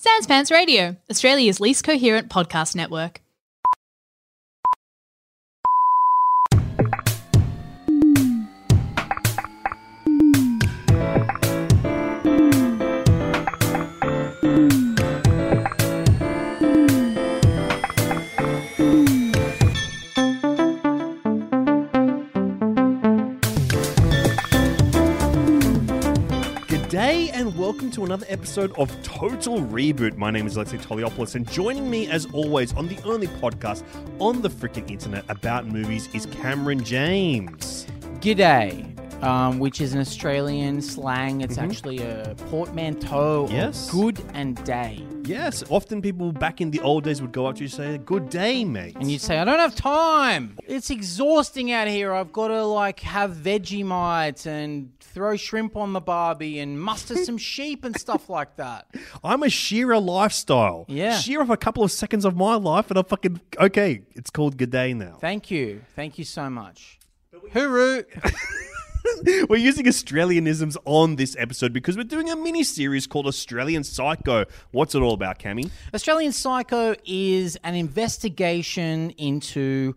Sanspants Radio, Australia's least coherent podcast network. G'day and welcome to another episode of Total Reboot. My name is Lexi Toliopoulos, and joining me as always on the only podcast on the freaking internet about movies is Cameron James. G'day, which is an Australian slang. It's actually a portmanteau of good and day. Yes, often people back in the old days would go up to you and say, good day, mate. And you'd say, I don't have time. It's exhausting out here. I've got to, have Vegemite and throw shrimp on the barbie and muster some sheep and stuff like that. I'm a shearer lifestyle. Yeah. Shear off a couple of seconds of my life and I'm fucking, okay, it's called good day now. Thank you. Thank you so much. Hooroo. We're using Australianisms on this episode because we're doing a mini-series called Australian Psycho. What's it all about, Cammy? Australian Psycho is an investigation into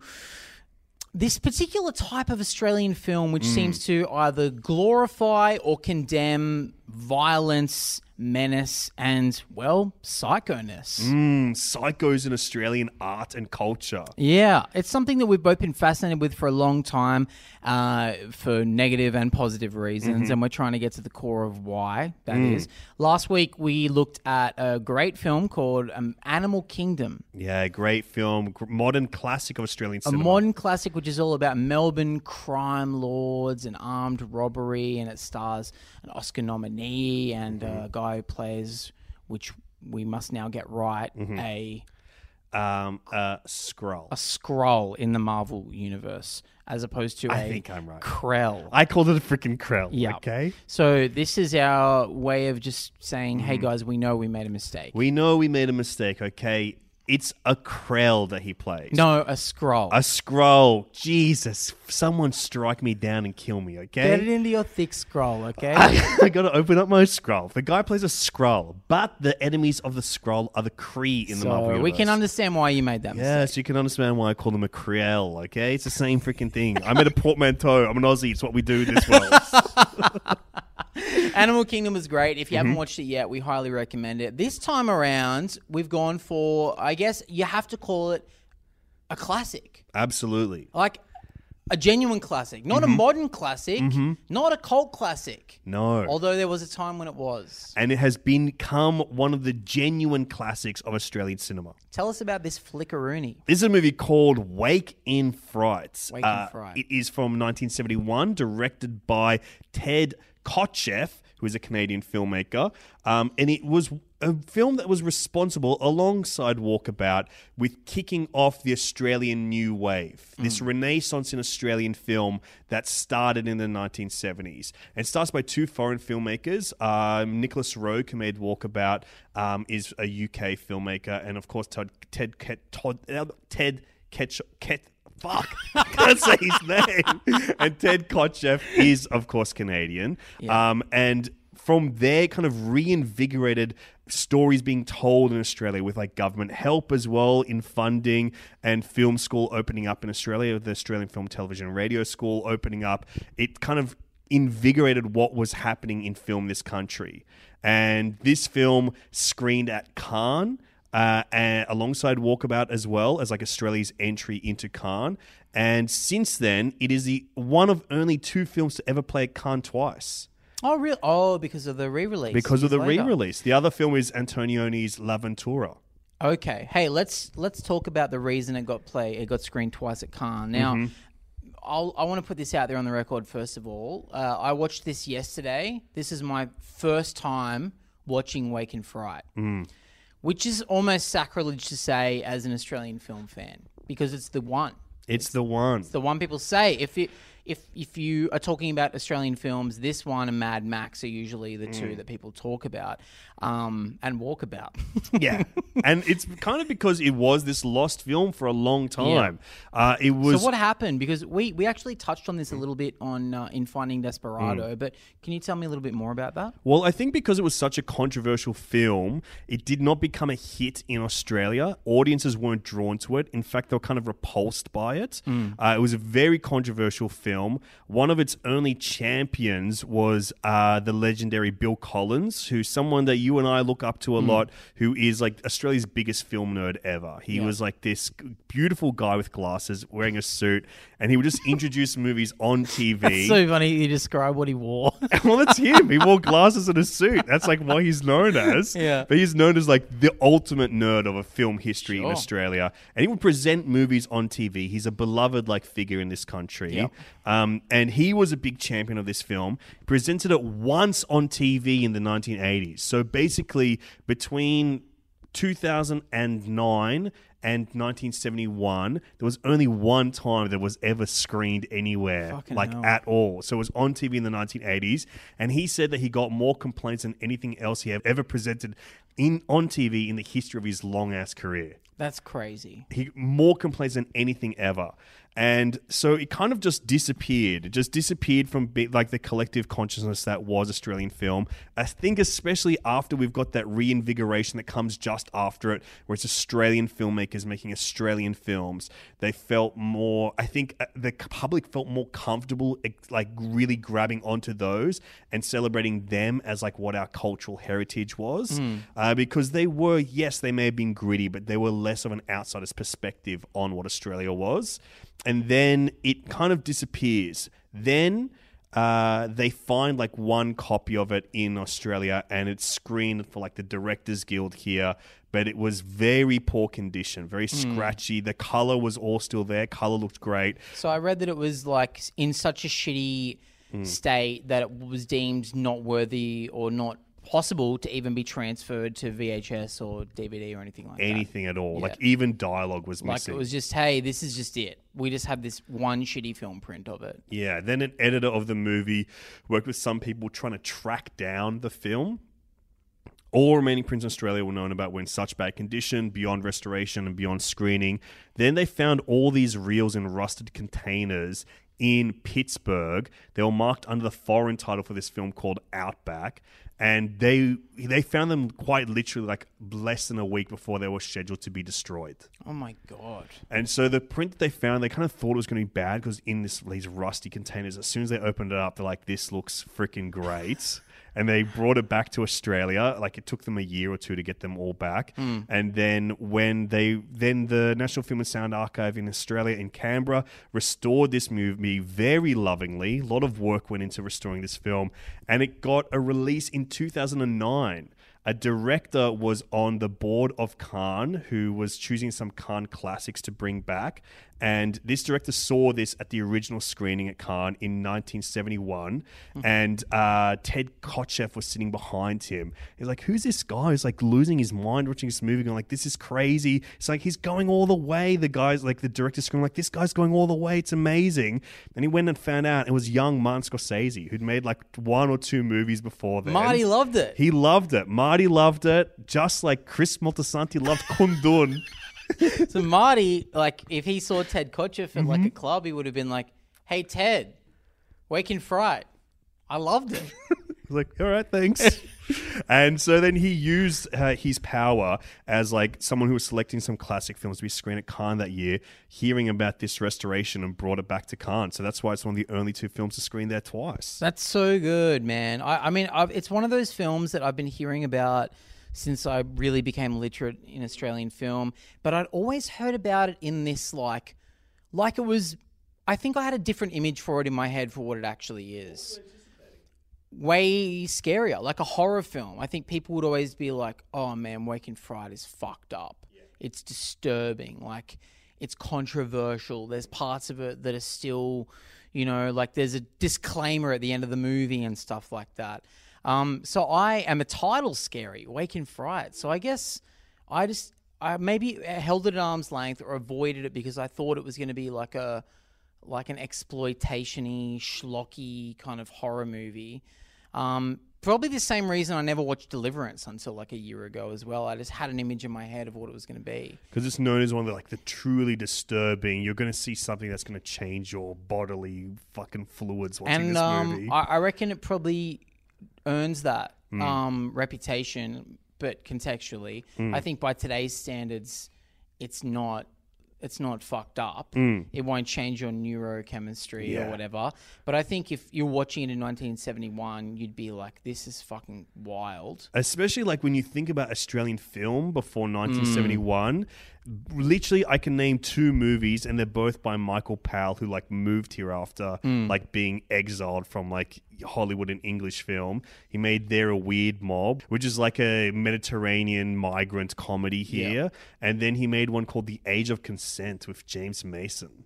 this particular type of Australian film which seems to either glorify or condemn violence, menace and, well, psychoness. Psycho's in Australian art and culture. Yeah, it's something that we've both been fascinated with for a long time for negative and positive reasons, and we're trying to get to the core of why that is. Last week, we looked at a great film called Animal Kingdom. Yeah, great film, modern classic of Australian cinema. A modern classic which is all about Melbourne crime lords and armed robbery, and it stars an Oscar nominee and a guy who plays, which we must now get right, a Skrull. A Skrull in the Marvel universe, as opposed to Krell. I called it a freaking Krell. Yeah. Okay. So this is our way of just saying, hey guys, we know we made a mistake. We know we made a mistake, okay? It's a Krell that he plays. No, a Skrull. A Skrull. Jesus. Someone strike me down and kill me, okay? Get it into your thick Skrull, okay? I gotta open up my Skrull. The guy plays a Skrull, but the enemies of the Skrull are the Kree in the Marvel universe. We can understand why you made that mistake. Yes, you can understand why I call them a Krell, okay? It's the same freaking thing. I made a portmanteau. I'm an Aussie. It's what we do in this world. Animal Kingdom is great. If you haven't watched it yet, we highly recommend it. This time around, we've gone for, I guess you have to call it a classic. Absolutely. Like a genuine classic. Not a modern classic. Not a cult classic. No. Although there was a time when it was. And it has become one of the genuine classics of Australian cinema. Tell us about this flickeroony. This is a movie called Wake in Fright. Wake in Fright. It is from 1971, directed by Ted Kotcheff, who is a Canadian filmmaker, and it was a film that was responsible, alongside Walkabout, with kicking off the Australian New Wave, this renaissance in Australian film that started in the 1970s. And it starts by two foreign filmmakers. Nicolas Roeg, who made Walkabout, is a UK filmmaker, and of course Ted Kotcheff. Fuck, I can't say his name. And Ted Kotcheff is, of course, Canadian. Yeah. And from there, kind of reinvigorated stories being told in Australia with government help as well in funding, and film school opening up in Australia, the Australian Film Television Radio School opening up. It kind of invigorated what was happening in film in this country. And this film screened at Cannes. And alongside Walkabout as well as Australia's entry into Cannes. And since then, it is the one of only two films to ever play at Cannes twice. Oh, really? Oh, because of the re-release. Because of the re-release. The other film is Antonioni's L'avventura. Okay. Hey, let's talk about the reason it got played. It got screened twice at Cannes. Now, I want to put this out there on the record first of all. I watched this yesterday. This is my first time watching Wake in Fright. Which is almost sacrilege to say as an Australian film fan, because it's the one. It's the one people say. If it, if you are talking about Australian films, this one and Mad Max are usually the two that people talk about, and Walkabout. Yeah. And it's kind of because it was this lost film for a long time. Yeah. It was. So what happened? Because we actually touched on this a little bit on in Finding Desperado, but can you tell me a little bit more about that? Well, I think because it was such a controversial film, it did not become a hit in Australia. Audiences weren't drawn to it. In fact, they were kind of repulsed by it. It was a very controversial film. One of its only champions was the legendary Bill Collins, who's someone that you and I look up to a lot, who is like Australia's biggest film nerd ever. He was like this beautiful guy with glasses wearing a suit, and he would just introduce movies on TV. That's so funny you describe what he wore. Well, that's him. He wore glasses and a suit. That's like what he's known as. Yeah. But he's known as like the ultimate nerd of a film history in Australia. And he would present movies on TV. He's a beloved like figure in this country. Yep. And he was a big champion of this film. Presented it once on TV in the 1980s. So basically between 2009 and 1971, there was only one time that was ever screened anywhere, at all. So it was on TV in the 1980s, and he said that he got more complaints than anything else he had ever presented on TV in the history of his long-ass career. That's crazy. More complaints than anything ever. And so it kind of just disappeared. It just disappeared from like the collective consciousness that was Australian film. I think especially after we've got that reinvigoration that comes just after it, where it's Australian filmmakers making Australian films. They felt more, I think the public felt more comfortable like really grabbing onto those and celebrating them as like what our cultural heritage was. Because they were, yes, they may have been gritty, but they were less of an outsider's perspective on what Australia was. And then it kind of disappears. Then they find like one copy of it in Australia, and it's screened for like the Directors Guild here, but it was very poor condition, very scratchy. The colour was all still there. Colour looked great. So I read that it was like in such a shitty state that it was deemed not worthy or not possible to even be transferred to VHS or DVD or anything like that. Anything at all. Yeah. Like even dialogue was missing. Like it was just, hey, this is just it. We just have this one shitty film print of it. Yeah. Then an editor of the movie worked with some people trying to track down the film. All remaining prints in Australia were known about were in such bad condition, beyond restoration and beyond screening. Then they found all these reels in rusted containers in Pittsburgh. They were marked under the foreign title for this film called Outback. And they found them quite literally like less than a week before they were scheduled to be destroyed. Oh my God. And so the print that they found, they kind of thought it was going to be bad because in these rusty containers, as soon as they opened it up, they're like, this looks freaking great. And they brought it back to Australia. Like it took them a year or two to get them all back. And then when the National Film and Sound Archive in Australia in Canberra restored this movie very lovingly. A lot of work went into restoring this film, and it got a release in 2009. A director was on the board of Cannes who was choosing some Cannes classics to bring back. And this director saw this at the original screening at Cannes in 1971. And Ted Kotcheff was sitting behind him. He's like, who's this guy who's like losing his mind watching this movie? Going like, this is crazy. It's like, he's going all the way. The guy's like, the director's going like, this guy's going all the way. It's amazing. And he went and found out it was young Martin Scorsese who'd made like one or two movies before then. Marty loved it. He loved it. Marty loved it, just like Chris Moltisanti loved Kundun. So Marty, like, if he saw Ted Kotcheff at like a club, he would have been like, hey, Ted, Wake in Fright. I loved it. Like, all right, thanks. And so then he used his power as like someone who was selecting some classic films to be screened at Cannes that year, hearing about this restoration and brought it back to Cannes. So that's why it's one of the only two films to screen there twice. That's so good, man. I mean, it's one of those films that I've been hearing about since I really became literate in Australian film, but I'd always heard about it in this like it was, I think I had a different image for it in my head for what it actually is. Way scarier, like a horror film. I think people would always be like, oh man, Wake in Fright is fucked up. Yeah. It's disturbing. Like, it's controversial. There's parts of it that are still, you know, like there's a disclaimer at the end of the movie and stuff like that. So I am a title scary, Wake in Fright. So I guess I maybe held it at arm's length or avoided it because I thought it was going to be like a like an exploitation-y, schlocky kind of horror movie. Probably the same reason I never watched Deliverance until like a year ago as well. I just had an image in my head of what it was going to be. Because it's known as one of the, like, the truly disturbing. You're going to see something that's going to change your bodily fucking fluids watching this movie. And I reckon it probably earns that reputation, but contextually. I think by today's standards, it's not fucked up. It won't change your neurochemistry or whatever. But I think if you're watching it in 1971, you'd be like, this is fucking wild. Especially like when you think about Australian film before 1971. Literally, I can name two movies and they're both by Michael Powell, who like moved here after like being exiled from like Hollywood and English film. He made They're a Weird Mob, which is like a Mediterranean migrant comedy here. And then he made one called The Age of Consent with James Mason.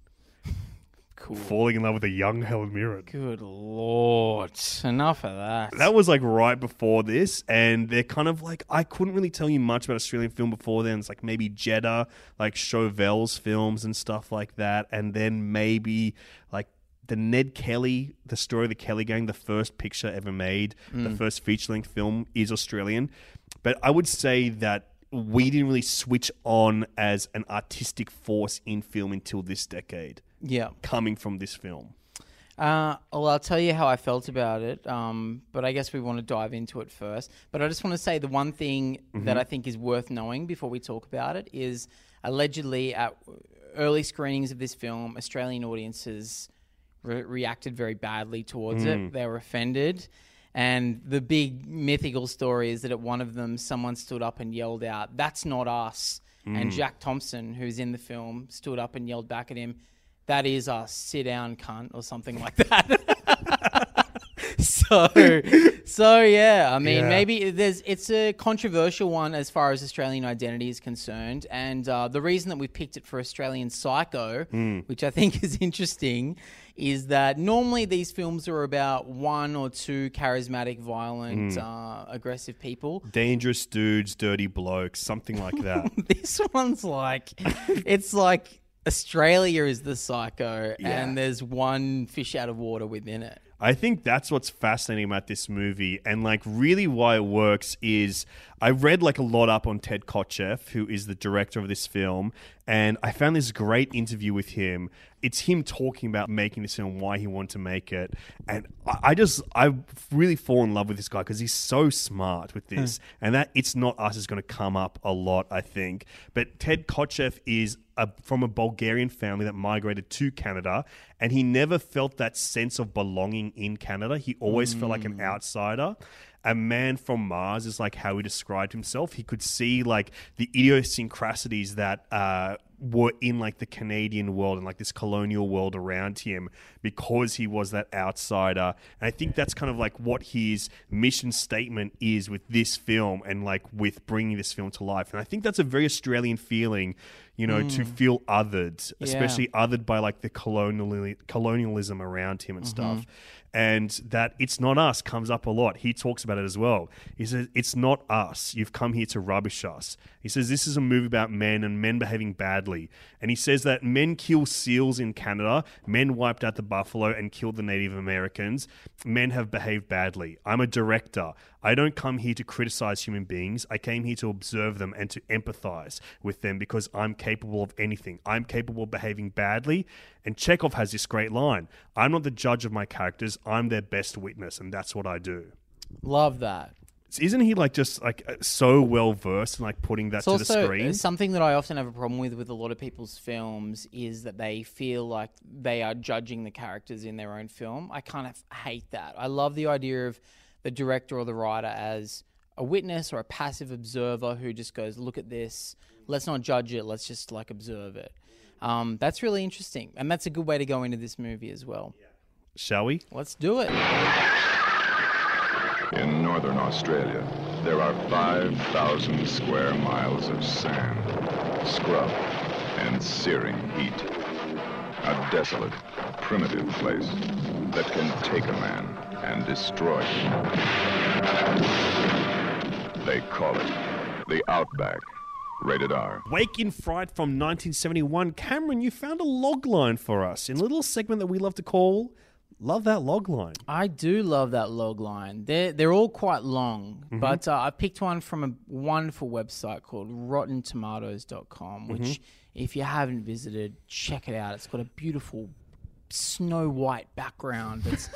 Cool. Falling in love with a young Helen Mirren. Good Lord. Enough of that. That was like right before this. And they're kind of like, I couldn't really tell you much about Australian film before then. It's like maybe Jeddah, like Chauvel's films and stuff like that. And then maybe like the Ned Kelly, the story of the Kelly Gang, the first picture ever made, the first feature-length film is Australian. But I would say that we didn't really switch on as an artistic force in film until this decade. Yeah, coming from this film. Well, I'll tell you how I felt about it, but I guess we want to dive into it first. But I just want to say the one thing that I think is worth knowing before we talk about it is allegedly at early screenings of this film, Australian audiences reacted very badly towards it. They were offended. And the big mythical story is that at one of them, someone stood up and yelled out, "That's not us." And Jack Thompson, who's in the film, stood up and yelled back at him, "That is us, sit down, cunt," or something like that. So yeah, I mean, maybe it's a controversial one as far as Australian identity is concerned. And the reason that we picked it for Australian Psycho, which I think is interesting, is that normally these films are about one or two charismatic, violent, aggressive people. Dangerous dudes, dirty blokes, something like that. This one's like, it's like... Australia is the Psycho, and there's one fish out of water within it. I think that's what's fascinating about this movie, and like really why it works is I read like a lot up on Ted Kotcheff, who is the director of this film, and I found this great interview with him. It's him talking about making this film, why he wanted to make it, and I really fall in love with this guy because he's so smart with this, and that "it's not us" is going to come up a lot, I think. But Ted Kotcheff is from a Bulgarian family that migrated to Canada, and he never felt that sense of belonging in Canada. He always felt like an outsider. A man from Mars is like how he described himself. He could see like the idiosyncrasies that were in like the Canadian world and like this colonial world around him because he was that outsider. And I think that's kind of like what his mission statement is with this film and like with bringing this film to life. And I think that's a very Australian feeling, you know, to feel othered, especially othered by like the colonialism around him and stuff. And that "it's not us" comes up a lot. He talks about it as well. He says, "It's not us. You've come here to rubbish us." He says, "This is a movie about men and men behaving badly." And he says that men kill seals in Canada. Men wiped out the buffalo and killed the Native Americans. Men have behaved badly. "I'm a director. I don't come here to criticize human beings. I came here to observe them and to empathize with them because I'm capable of anything. I'm capable of behaving badly." And Chekhov has this great line, "I'm not the judge of my characters. I'm their best witness, and that's what I do." Love that. Isn't he like just like so well versed in like putting that to the screen? Something that I often have a problem with a lot of people's films is that they feel like they are judging the characters in their own film. I kind of hate that. I love the idea of the director or the writer as a witness or a passive observer who just goes, "Look at this. Let's not judge it. Let's just like observe it." That's really interesting, and that's a good way to go into this movie as well. Yeah. Shall we? Let's do it. In northern Australia, there are 5,000 square miles of sand, scrub, and searing heat. A desolate, primitive place that can take a man and destroy him. They call it the Outback. Rated R. Wake in Fright from 1971. Cameron, you found a logline for us in a little segment that we love to call Love That Logline. I do love that logline. They're all quite long, mm-hmm. but I picked one from a wonderful website called RottenTomatoes.com, which mm-hmm. if you haven't visited, check it out. It's got a beautiful snow white background that's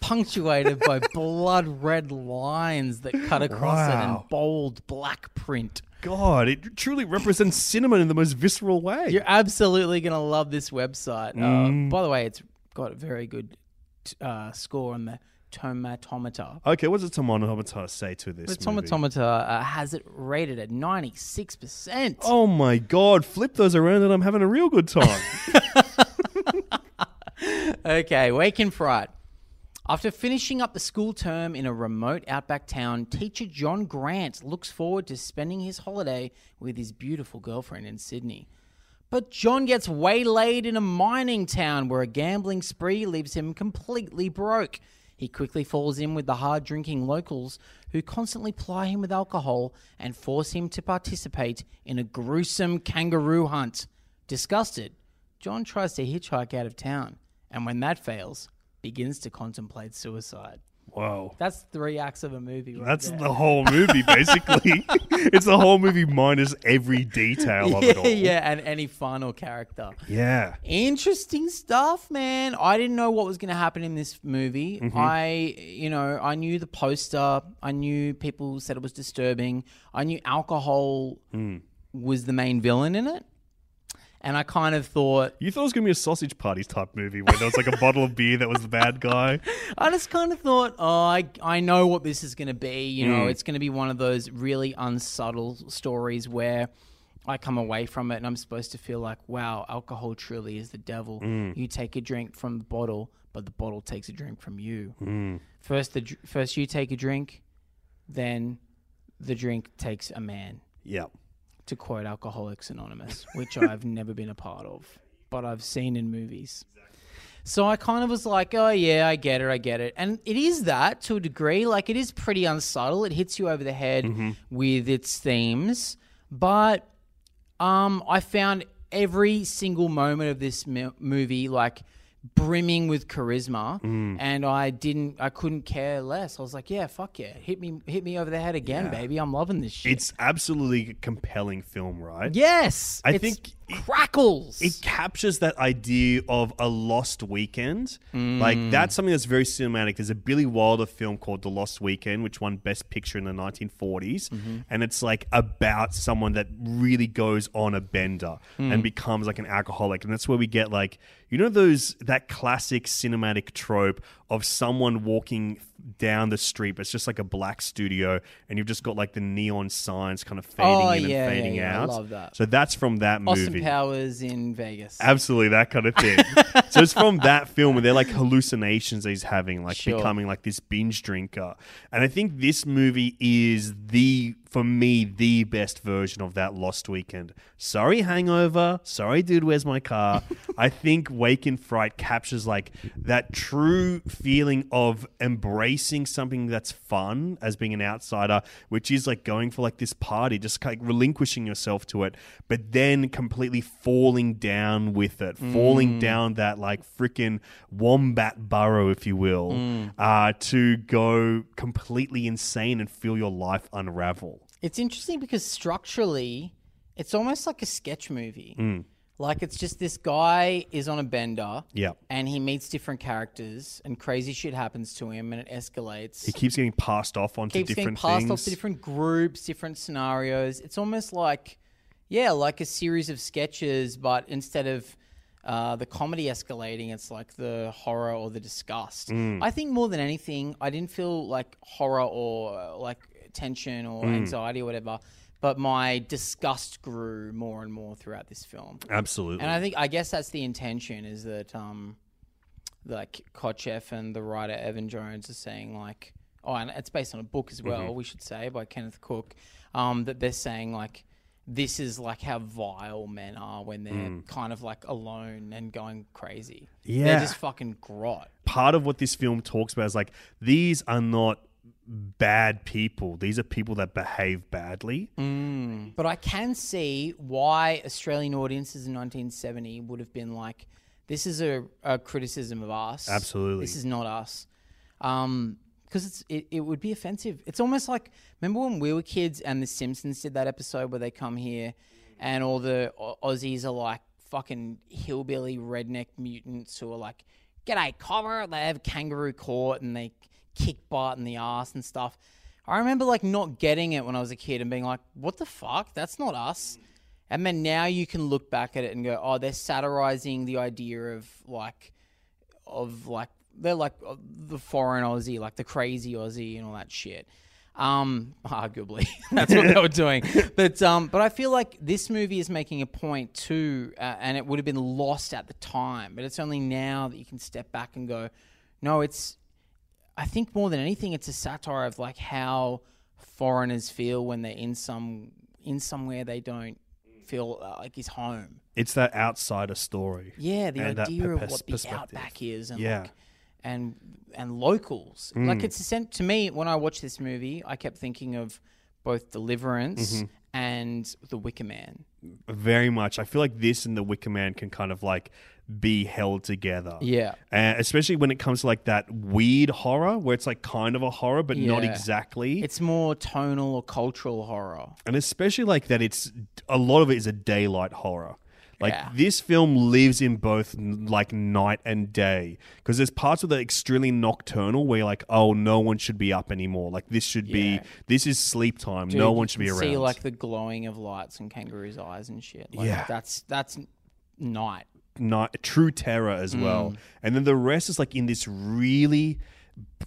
punctuated by blood red lines that cut across it in bold black print. God, it truly represents cinema in the most visceral way. You're absolutely going to love this website. By the way, it's got a very good score on the Tomatometer. Okay, what does the Tomatometer say to this movie? The Tomatometer has it rated at 96%. Oh my God, flip those around and I'm having a real good time. Okay, Wake in Fright. After finishing up the school term in a remote outback town, teacher John Grant looks forward to spending his holiday with his beautiful girlfriend in Sydney. But John gets waylaid in a mining town where a gambling spree leaves him completely broke. He quickly falls in with the hard-drinking locals who constantly ply him with alcohol and force him to participate in a gruesome kangaroo hunt. Disgusted, John tries to hitchhike out of town, and when that fails, begins to contemplate suicide. Wow. That's 3 acts of a movie. Right That's there. The whole movie, basically. It's the whole movie minus every detail of it all. Yeah, and any final character. Yeah. Interesting stuff, man. I didn't know what was going to happen in this movie. Mm-hmm. I knew the poster. I knew people said it was disturbing. I knew alcohol was the main villain in it. And I kind of thought... You thought it was going to be a sausage party type movie where there was like a bottle of beer that was the bad guy. I just kind of thought, I know what this is going to be. You know, it's going to be one of those really unsubtle stories where I come away from it and I'm supposed to feel like, wow, alcohol truly is the devil. Mm. You take a drink from the bottle, but the bottle takes a drink from you. Mm. First you take a drink, then the drink takes a man. Yep. To quote Alcoholics Anonymous, which I've never been a part of, but I've seen in movies. Exactly. So I kind of was like, oh yeah, I get it. And it is that to a degree, like it is pretty unsubtle. It hits you over the head mm-hmm. with its themes. But I found every single moment of this movie like brimming with charisma and I couldn't care less. I was like, yeah, fuck yeah. Hit me over the head again, baby. I'm loving this shit. It's absolutely a compelling film, right? Yes. I think crackles. It captures that idea of a lost weekend. Like that's something that's very cinematic. There's a Billy Wilder film called The Lost Weekend, which won Best Picture in the 1940s. Mm-hmm. And it's like about someone that really goes on a bender and becomes like an alcoholic. And that's where we get like, you know, that classic cinematic trope of someone walking down the street, but it's just like a black studio and you've just got like the neon signs kind of fading in and fading out. I love that. So that's from that movie. Austin Powers in Vegas. Absolutely, that kind of thing. So it's from that film where they're like hallucinations that he's having, like becoming like this binge drinker. And I think this movie is for me, the best version of that Lost Weekend. Sorry, Hangover. Sorry, Dude, Where's My Car? I think Wake in Fright captures like that true feeling of embracing something that's fun as being an outsider, which is like going for like this party, just like relinquishing yourself to it, but then completely falling down with it, falling down that like freaking wombat burrow, if you will, to go completely insane and feel your life unravel. It's interesting because structurally, it's almost like a sketch movie. Like it's just this guy is on a bender and he meets different characters and crazy shit happens to him and it escalates. He keeps getting passed off onto different things. Different groups, different scenarios. It's almost like, like a series of sketches, but instead of the comedy escalating, it's like the horror or the disgust. I think more than anything, I didn't feel like horror or like tension or anxiety or whatever, but my disgust grew more and more throughout this film. Absolutely. And I guess that's the intention, is that like Kotcheff and the writer Evan Jones are saying like, oh, and it's based on a book as well, we should say, by Kenneth Cook, that they're saying like this is like how vile men are when they're kind of like alone and going crazy. Yeah. They're just fucking grot. Part of what this film talks about is like, these are not bad people. These are people that behave badly. Mm. But I can see why Australian audiences in 1970 would have been like, this is a criticism of us. Absolutely. This is not us. Because it would be offensive. It's almost like, remember when we were kids and The Simpsons did that episode where they come here and all the Aussies are like fucking hillbilly redneck mutants who are like, g'day cobber, they have kangaroo court and they kick butt in the ass and stuff. I remember like not getting it when I was a kid and being like, what the fuck? That's not us. And then now you can look back at it and go, oh, they're satirizing the idea of like, they're like the foreign Aussie, like the crazy Aussie and all that shit. Arguably, that's what they were doing. But I feel like this movie is making a point too, and it would have been lost at the time. But it's only now that you can step back and go, no, it's... I think more than anything, it's a satire of like how foreigners feel when they're in somewhere they don't feel like is home. It's that outsider story. Yeah, the idea of what the outback is and yeah. like... And locals. Mm. Like it's to me, when I watched this movie, I kept thinking of both Deliverance mm-hmm. and The Wicker Man. Very much. I feel like this and The Wicker Man can kind of like be held together. Yeah. Especially when it comes to like that weird horror where it's like kind of a horror but yeah. not exactly. It's more tonal or cultural horror. And especially like that it's a lot of it is a daylight horror. Like yeah. this film lives in both like night and day because there's parts of the extremely nocturnal where you're like, oh, no one should be up anymore. Like this should yeah. be, this is sleep time. Dude, no one should be around. See like the glowing of lights and kangaroos' eyes and shit. Like, yeah. That's night. Night, true terror as well. And then the rest is like in this really...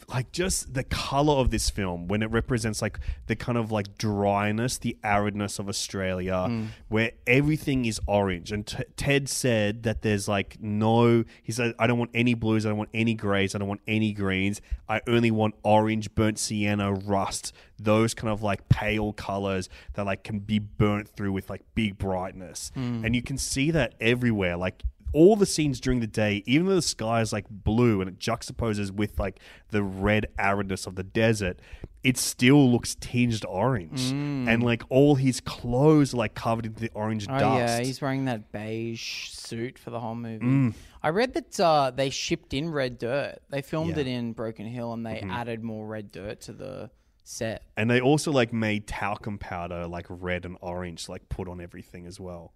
like just the colour of this film when it represents like the kind of like dryness, the aridness of Australia where everything is orange. And Ted said that there's like no, he said, I don't want any blues, I don't want any greys, I don't want any greens. I only want orange, burnt sienna, rust, those kind of like pale colours that like can be burnt through with like big brightness. And you can see that everywhere. Like all the scenes during the day, even though the sky is like blue and it juxtaposes with like the red aridness of the desert, it still looks tinged orange. And like all his clothes are like covered in the orange dust. Yeah, he's wearing that beige suit for the whole movie. I read that they shipped in red dirt. They filmed it in Broken Hill and they added more red dirt to the set. And they also like made talcum powder like red and orange, like put on everything as well.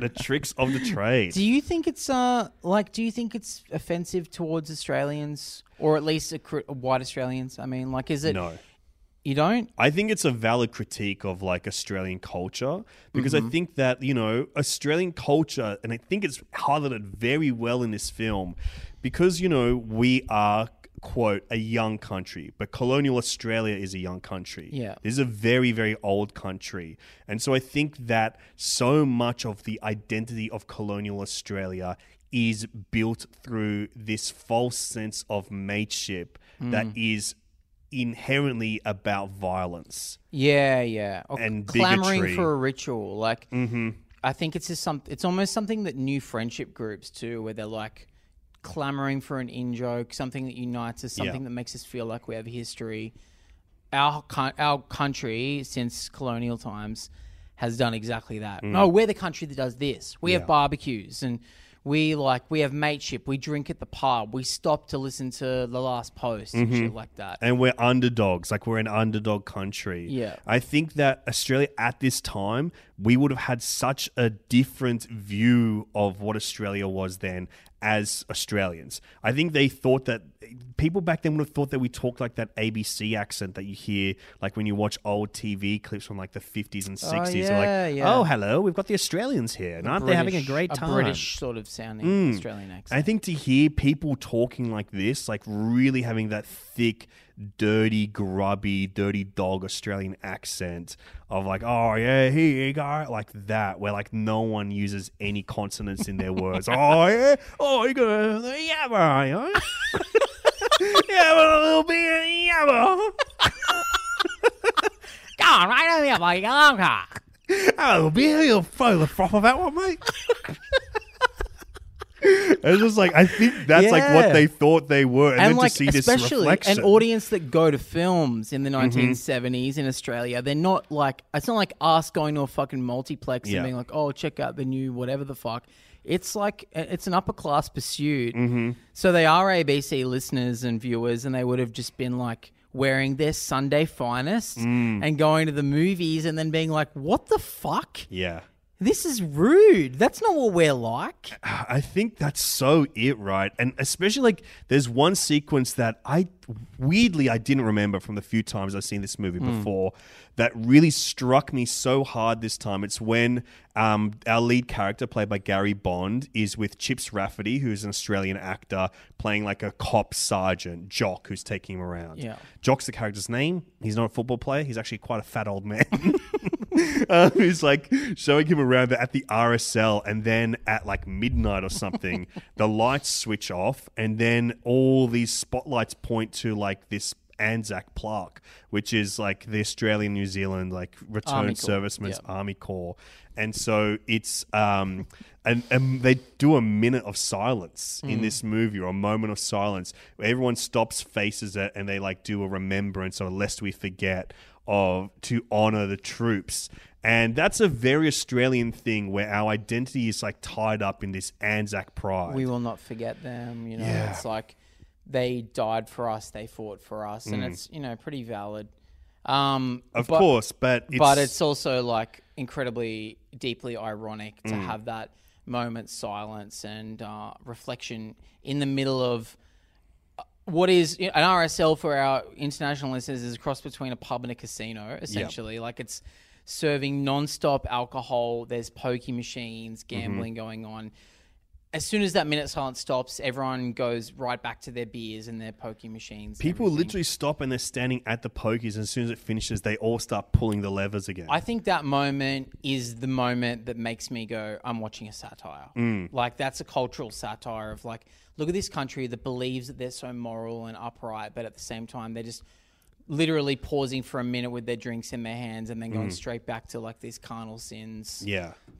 The tricks of the trade. Do you think it's do you think it's offensive towards Australians, or at least white Australians? I mean, like, is it? No, you don't. I think it's a valid critique of like Australian culture because I think that Australian culture, and I think it's highlighted very well in this film because we are, quote, a young country, but colonial Australia is a young country. Yeah. This is a very, very old country. And so I think that so much of the identity of colonial Australia is built through this false sense of mateship that is inherently about violence. Yeah, yeah. Or and clamoring bigotry. For a ritual. Like, I think it's just it's almost something that new friendship groups do where they're like, clamoring for an in-joke, something that unites us, something that makes us feel like we have history. Our country, since colonial times, has done exactly that. No, we're the country that does this. We have barbecues and we have mateship. We drink at the pub. We stop to listen to The Last Post and shit like that. And we're underdogs. Like we're an underdog country. Yeah. I think that Australia at this time, we would have had such a different view of what Australia was then as Australians. I think they thought that people back then would have thought that we talked like that ABC accent that you hear like when you watch old TV clips from like the 50s and 60s. Oh, hello, we've got the Australians here and aren't they having a great time? A British sort of sounding Australian accent. I think to hear people talking like this, like really having that thick, dirty, grubby, dirty dog Australian accent of like, oh yeah, here you go, like that, where like no one uses any consonants in their words. Oh yeah, oh you gonna a little bit of yabba. Go on, right over here, buddy. Oh, you'll throw the froth of that one, mate. It's just like, I think that's like what they thought they were. And then like, to see this reflection. An audience that go to films in the 1970s in Australia, they're not like, it's not like us going to a fucking multiplex and being like, oh, check out the new whatever the fuck. It's like, it's an upper class pursuit. So they are ABC listeners and viewers, and they would have just been like, wearing their Sunday finest and going to the movies and then being like, what the fuck? Yeah. This is rude. That's not what we're like. I think that's so it, right? And especially like there's one sequence that I didn't remember from the few times I've seen this movie before that really struck me so hard this time. It's when our lead character, played by Gary Bond, is with Chips Rafferty, who's an Australian actor, playing like a cop sergeant, Jock, who's taking him around. Yeah. Jock's the character's name. He's not a football player. He's actually quite a fat old man. He's like showing him around at the RSL, and then at like midnight or something, the lights switch off, and then all these spotlights point to like this Anzac plaque, which is like the Australian New Zealand like returned servicemen's Army Corps. And so it's and they do a minute of silence in this movie, or a moment of silence. Everyone stops, faces it, and they like do a remembrance, or lest we forget, of to honor the troops. And that's a very Australian thing where our identity is like tied up in this Anzac pride. We will not forget them, you know. Yeah. It's like they died for us, they fought for us, and it's, you know, pretty valid. But it's also like incredibly deeply ironic to have that moment silence and reflection in the middle of what is an RSL for our international listeners is a cross between a pub and a casino, essentially. Yep. Like it's serving non-stop alcohol. There's pokie machines, gambling going on. As soon as that minute silence stops, everyone goes right back to their beers and their pokie machines. People literally stop and they're standing at the pokies, and as soon as it finishes, they all start pulling the levers again. I think that moment is the moment that makes me go, I'm watching a satire. Like, that's a cultural satire of like, look at this country that believes that they're so moral and upright, but at the same time, they're just literally pausing for a minute with their drinks in their hands and then going straight back to like these carnal sins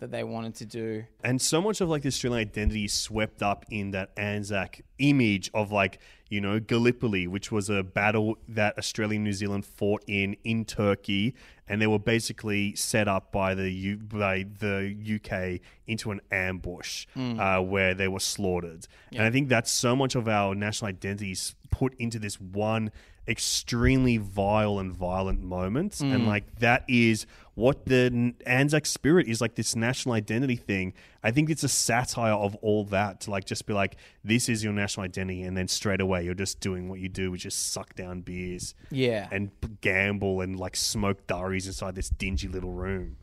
that they wanted to do. And so much of like the Australian identity is swept up in that Anzac image of like, you know, Gallipoli, which was a battle that Australia and New Zealand fought in Turkey, and they were basically set up by the UK into an ambush where they were slaughtered. Yeah. And I think that's so much of our national identity is put into this one extremely vile and violent moment. And like that is what the Anzac spirit is, like this national identity thing. I think it's a satire of all that, to like just be like, this is your national identity, and then straight away you're just doing what you do, which is suck down beers and gamble and like smoke durries inside this dingy little room.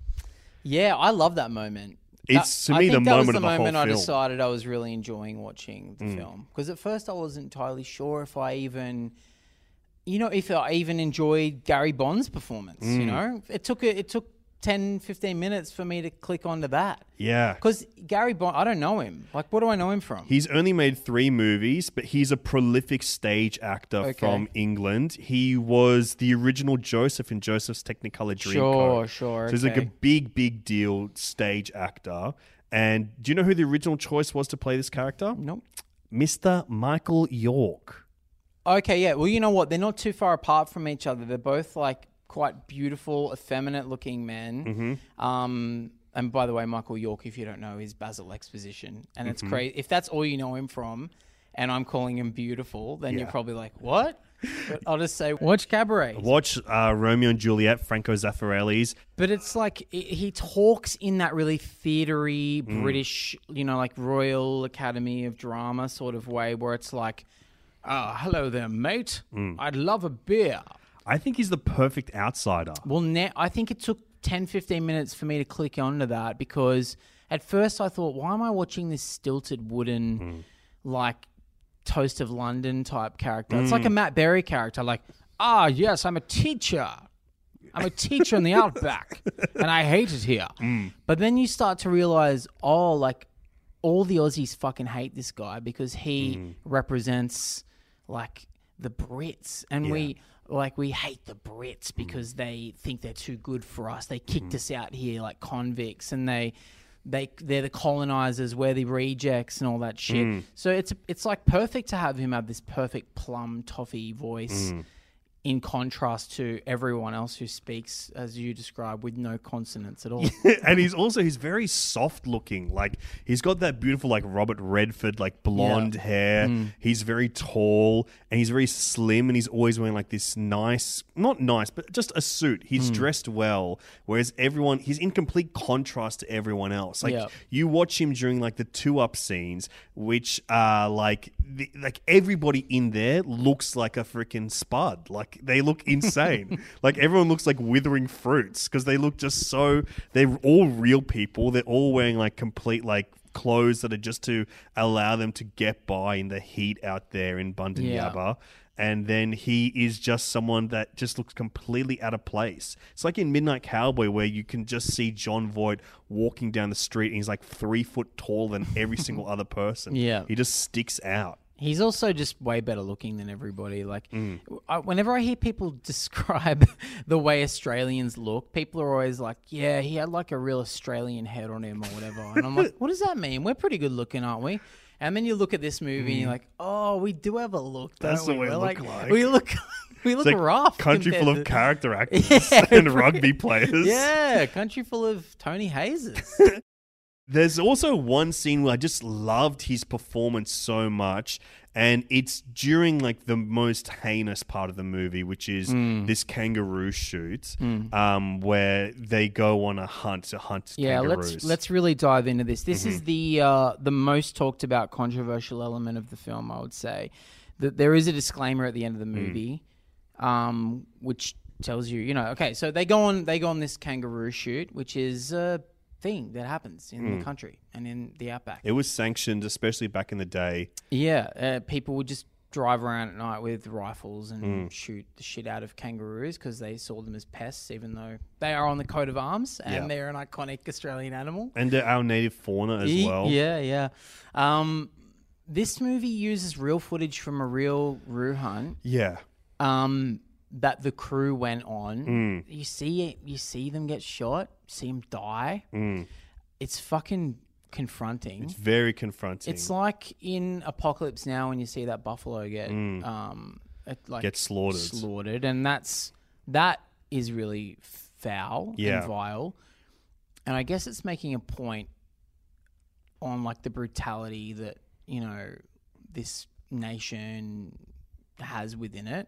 I love that moment. It's to me the moment of the whole film. I decided I was really enjoying watching the film, because at first I wasn't entirely sure if I even, you know, if I even enjoyed Gary Bond's performance. You know, it took 10, 15 minutes for me to click onto that. Yeah. Because Gary Bond, I don't know him. Like, what do I know him from? He's only made 3 movies, but he's a prolific stage actor from England. He was the original Joseph in Joseph's Technicolor Dreamcoat. Sure. So he's like a big deal stage actor. And do you know who the original choice was to play this character? Nope. Mr. Michael York. Okay, yeah. Well, you know what? They're not too far apart from each other. They're both like quite beautiful, effeminate-looking men. And by the way, Michael York, if you don't know, is Basil Exposition, and it's crazy. If that's all you know him from, and I'm calling him beautiful, then you're probably like, what? But I'll just say, watch Cabaret. Watch Romeo and Juliet, Franco Zeffirelli's. But it's like he talks in that really theatery British, you know, like Royal Academy of Drama sort of way, where it's like, oh, hello there, mate. I'd love a beer. I think he's the perfect outsider. Well, I think it took 10, 15 minutes for me to click onto that, because at first I thought, why am I watching this stilted wooden, like, Toast of London type character? It's like a Matt Berry character, like, yes, I'm a teacher. I'm a teacher in the outback, and I hate it here. But then you start to realize, like, all the Aussies fucking hate this guy because he represents, like, the Brits, and we hate the Brits because they think they're too good for us. They kicked us out here like convicts, and they they're the colonizers, we're the rejects and all that shit. So it's like perfect to have him have this perfect plum toffee voice in contrast to everyone else who speaks, as you describe, with no consonants at all. And he's very soft looking. Like, he's got that beautiful, like, Robert Redford, like, blonde hair. He's very tall and he's very slim, and he's always wearing, like, this nice, not nice, but just a suit. He's dressed well, whereas everyone, he's in complete contrast to everyone else. Like, you watch him during, like, the two-up scenes, which are, like, everybody in there looks like a freaking spud. Like, they look insane. Like, everyone looks like withering fruits because they look just so... They're all real people. They're all wearing, like, complete, like, clothes that are just to allow them to get by in the heat out there in Bundanyaba. And then he is just someone that just looks completely out of place. It's like in Midnight Cowboy, where you can just see John Voight walking down the street and he's, like, 3 foot taller than every single other person. He just sticks out. He's also just way better looking than everybody. Like, whenever I hear people describe the way Australians look, people are always like, yeah, he had like a real Australian head on him or whatever. And I'm like, what does that mean? We're pretty good looking, aren't we? And then you look at this movie and you're like, oh, we do have a look, don't That's we? What we look like. We look like rough. Country full of character actors and rugby players. Yeah, country full of Tony Hayes. There's also one scene where I just loved his performance so much, and it's during, like, the most heinous part of the movie, which is this kangaroo shoot, where they go on a hunt to hunt kangaroos. Let's really dive into this. This is the most talked about controversial element of the film, I would say. That there is a disclaimer at the end of the movie, which tells you, okay, so they go on this kangaroo shoot, which is thing that happens in the country and in the outback. It was sanctioned, especially back in the day. People would just drive around at night with rifles and shoot the shit out of kangaroos because they saw them as pests, even though they are on the coat of arms and they're an iconic Australian animal. And they're our native fauna as well. This movie uses real footage from a real roo hunt. That the crew went on. You see them get shot, see them die. It's fucking confronting. It's very confronting. It's like in Apocalypse Now when you see that buffalo get get slaughtered, and that is really foul and vile. And I guess it's making a point on, like, the brutality that this nation has within it.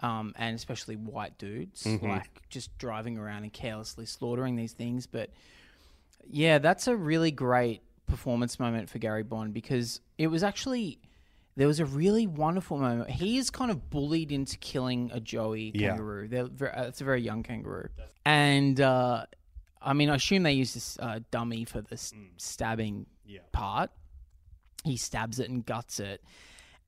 And especially white dudes, like, just driving around and carelessly slaughtering these things. But yeah, that's a really great performance moment for Gary Bond, because it was actually, there was a really wonderful moment. He is kind of bullied into killing a joey kangaroo. It's a very young kangaroo. And I assume they use this dummy for this stabbing part. He stabs it and guts it,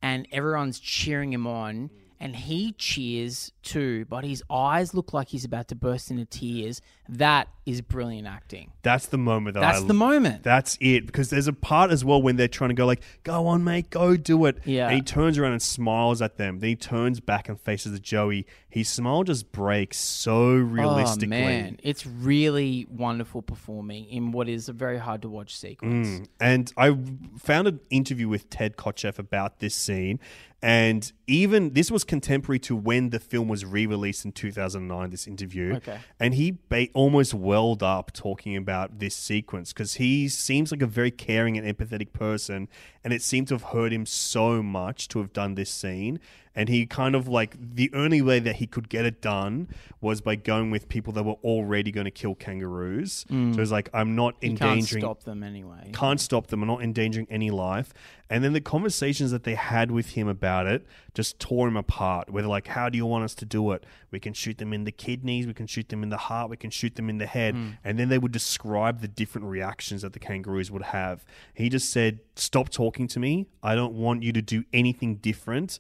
and everyone's cheering him on. And he cheers too, but his eyes look like he's about to burst into tears. That is brilliant acting. That's the moment. That's it. Because there's a part as well when they're trying to go, like, go on, mate, go do it. Yeah. And he turns around and smiles at them. Then he turns back and faces the Joey. His smile just breaks so realistically. Oh, man. It's really wonderful performing in what is a very hard to watch sequence. And I found an interview with Ted Kotcheff about this scene. And even this was contemporary to when the film was re-released in 2009, this interview. And he almost welled up talking about this sequence, because he seems like a very caring and empathetic person, and it seemed to have hurt him so much to have done this scene. And he kind of, like, the only way that he could get it done was by going with people that were already going to kill kangaroos. So it's like, I'm not endangering... Can't stop them anyway. Can't stop them. I'm not endangering any life. And then the conversations that they had with him about it just tore him apart. Where they're like, how do you want us to do it? We can shoot them in the kidneys. We can shoot them in the heart. We can shoot them in the head. And then they would describe the different reactions that the kangaroos would have. He just said, stop talking to me. I don't want you to do anything different.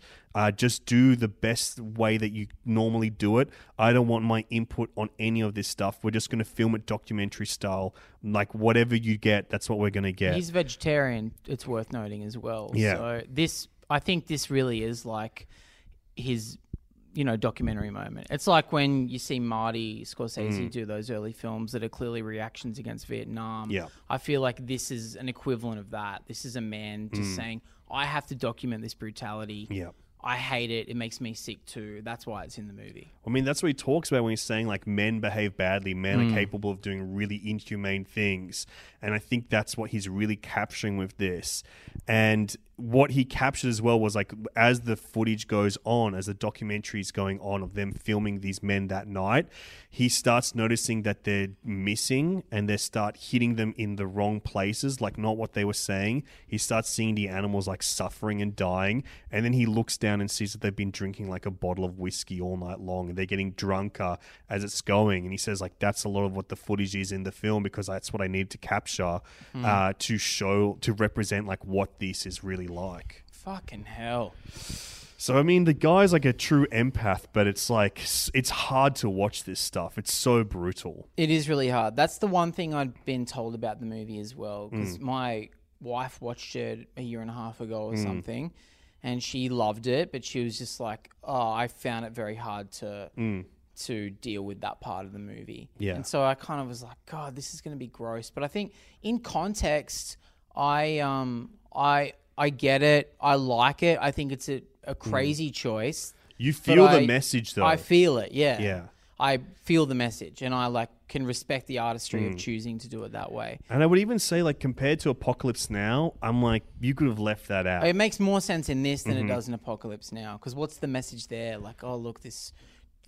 Just do the best way that you normally do it. I don't want my input on any of this stuff. We're just going to film it documentary style. Like, whatever you get, that's what we're going to get. He's vegetarian, it's worth noting as well. So I think this really is like his you know, documentary moment. It's like when you see Marty Scorsese do those early films that are clearly reactions against Vietnam. Yeah. I feel like this is an equivalent of that. This is a man just saying, I have to document this brutality. Yeah. I hate it. It makes me sick too. That's why it's in the movie. I mean, that's what he talks about when he's saying, like, men behave badly. Men are capable of doing really inhumane things. And I think that's what he's really capturing with this. And what he captured as well was, like, as the footage goes on, as the documentary's going on of them filming these men that night, he starts noticing that they're missing and they start hitting them in the wrong places, like not what they were saying. He starts seeing the animals like suffering and dying, and then he looks down and sees that they've been drinking like a bottle of whiskey all night long and they're getting drunker as it's going. And he says, like, that's a lot of what the footage is in the film, because that's what I need to capture to show, to represent like what this is really like. Fucking hell. So I mean, the guy's like a true empath, but it's like, it's hard to watch this stuff. It's so brutal. It is really hard. That's the one thing I'd been told about the movie as well, because my wife watched it a year and a half ago or something, and she loved it, but she was just like, oh, I found it very hard to deal with that part of the movie. Yeah. And so I kind of was like, God, this is going to be gross. But I think in context, I get it. I like it. I think it's a crazy choice. You feel the message, though. I feel it, yeah. Yeah. I feel the message, and I like can respect the artistry of choosing to do it that way. And I would even say, like, compared to Apocalypse Now, I'm like, you could have left that out. It makes more sense in this than it does in Apocalypse Now, because what's the message there? Like, oh, look, this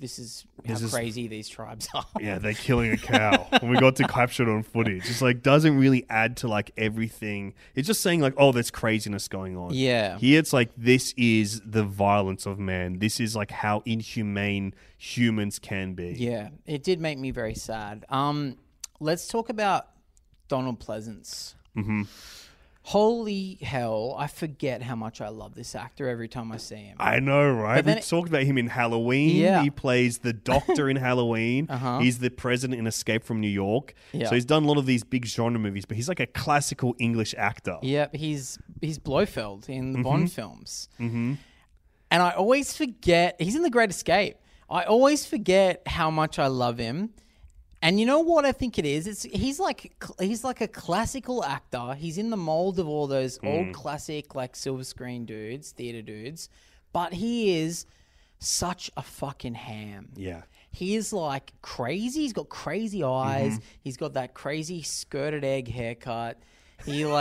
is crazy these tribes are. Yeah, they're killing a cow. And we got to capture it on footage. It's like, doesn't really add to like everything. It's just saying like, oh, there's craziness going on. Yeah. Here it's like, this is the violence of man. This is like how inhumane humans can be. Yeah, it did make me very sad. Let's talk about Donald Pleasence. Mm-hmm. Holy hell, I forget how much I love this actor every time I see him. I know, right? We talked about him in Halloween. Yeah. He plays the doctor in Halloween. He's the president in Escape from New York. Yeah. So he's done a lot of these big genre movies, but he's like a classical English actor. Yeah, he's Blofeld in the Bond films. And I always forget, he's in The Great Escape. I always forget how much I love him. And you know what I think it is? He's like a classical actor. He's in the mold of all those old classic like silver screen dudes, theater dudes, but he is such a fucking ham. Yeah. He is like crazy. He's got crazy eyes. He's got that crazy skirted egg haircut. He's doing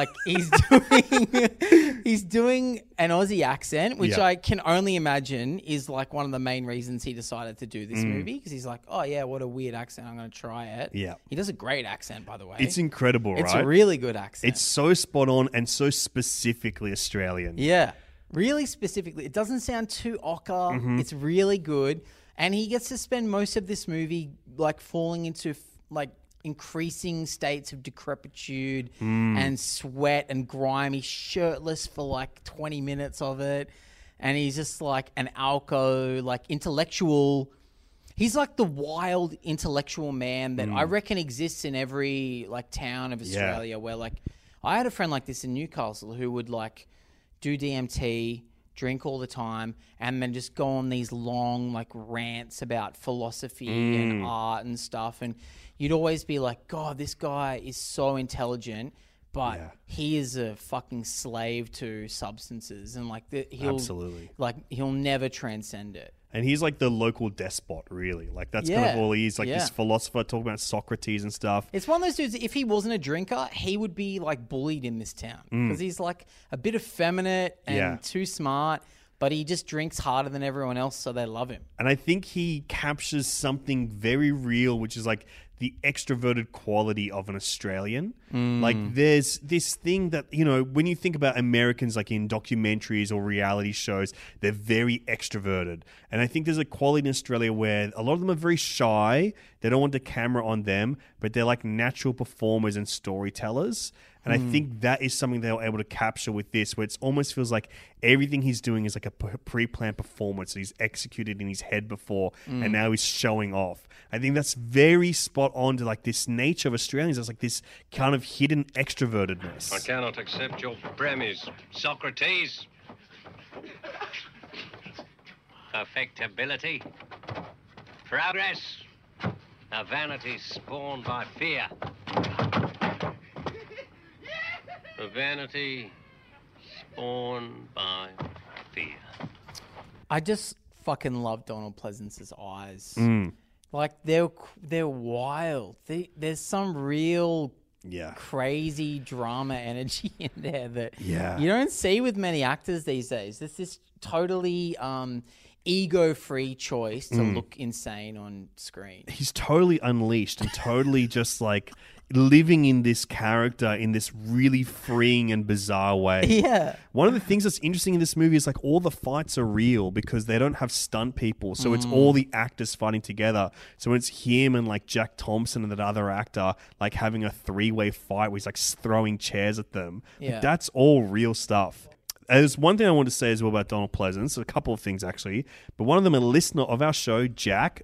an Aussie accent, which I can only imagine is like one of the main reasons he decided to do this movie, because he's like, oh yeah, what a weird accent, I'm going to try it. Yeah. He does a great accent, by the way. It's incredible, right? It's a really good accent. It's so spot on and so specifically Australian. Yeah. Really specifically. It doesn't sound too ocker. It's really good. And he gets to spend most of this movie like falling into like increasing states of decrepitude and sweat and grime. He's shirtless for like 20 minutes of it, and he's just like an alco, like intellectual. He's like the wild intellectual man that I reckon exists in every like town of Australia, where like I had a friend like this in Newcastle who would like do DMT, drink all the time, and then just go on these long like rants about philosophy and art and stuff. And you'd always be like, God, this guy is so intelligent, but he is a fucking slave to substances, and like he'll never transcend it. And he's like the local despot, really. Like that's kind of all he is. Like this philosopher talking about Socrates and stuff. It's one of those dudes, if he wasn't a drinker, he would be like bullied in this town, because he's like a bit effeminate and too smart, but he just drinks harder than everyone else, so they love him. And I think he captures something very real, which is like the extroverted quality of an Australian. Like there's this thing that, you know, when you think about Americans like in documentaries or reality shows, they're very extroverted. And I think there's a quality in Australia where a lot of them are very shy. They don't want the camera on them, but they're like natural performers and storytellers. And I think that is something they were able to capture with this, where it almost feels like everything he's doing is like a pre-planned performance that he's executed in his head before, and now he's showing off. I think that's very spot on to like this nature of Australians. It's like this kind of hidden extrovertedness. I cannot accept your premise, Socrates. Affectability. Progress. A vanity spawned by fear. A vanity spawned by fear. I just fucking love Donald Pleasence's eyes. Mm. Like, they're wild. There's some real crazy drama energy in there that you don't see with many actors these days. There's this totally ego-free choice to look insane on screen. He's totally unleashed and totally just like living in this character in this really freeing and bizarre way. Yeah. One of the things that's interesting in this movie is like all the fights are real because they don't have stunt people. So it's all the actors fighting together. So it's him and like Jack Thompson and that other actor like having a three-way fight where he's like throwing chairs at them. Yeah. Like, that's all real stuff. There's one thing I want to say as well about Donald Pleasence, a couple of things actually, but one of them, a listener of our show, Jack,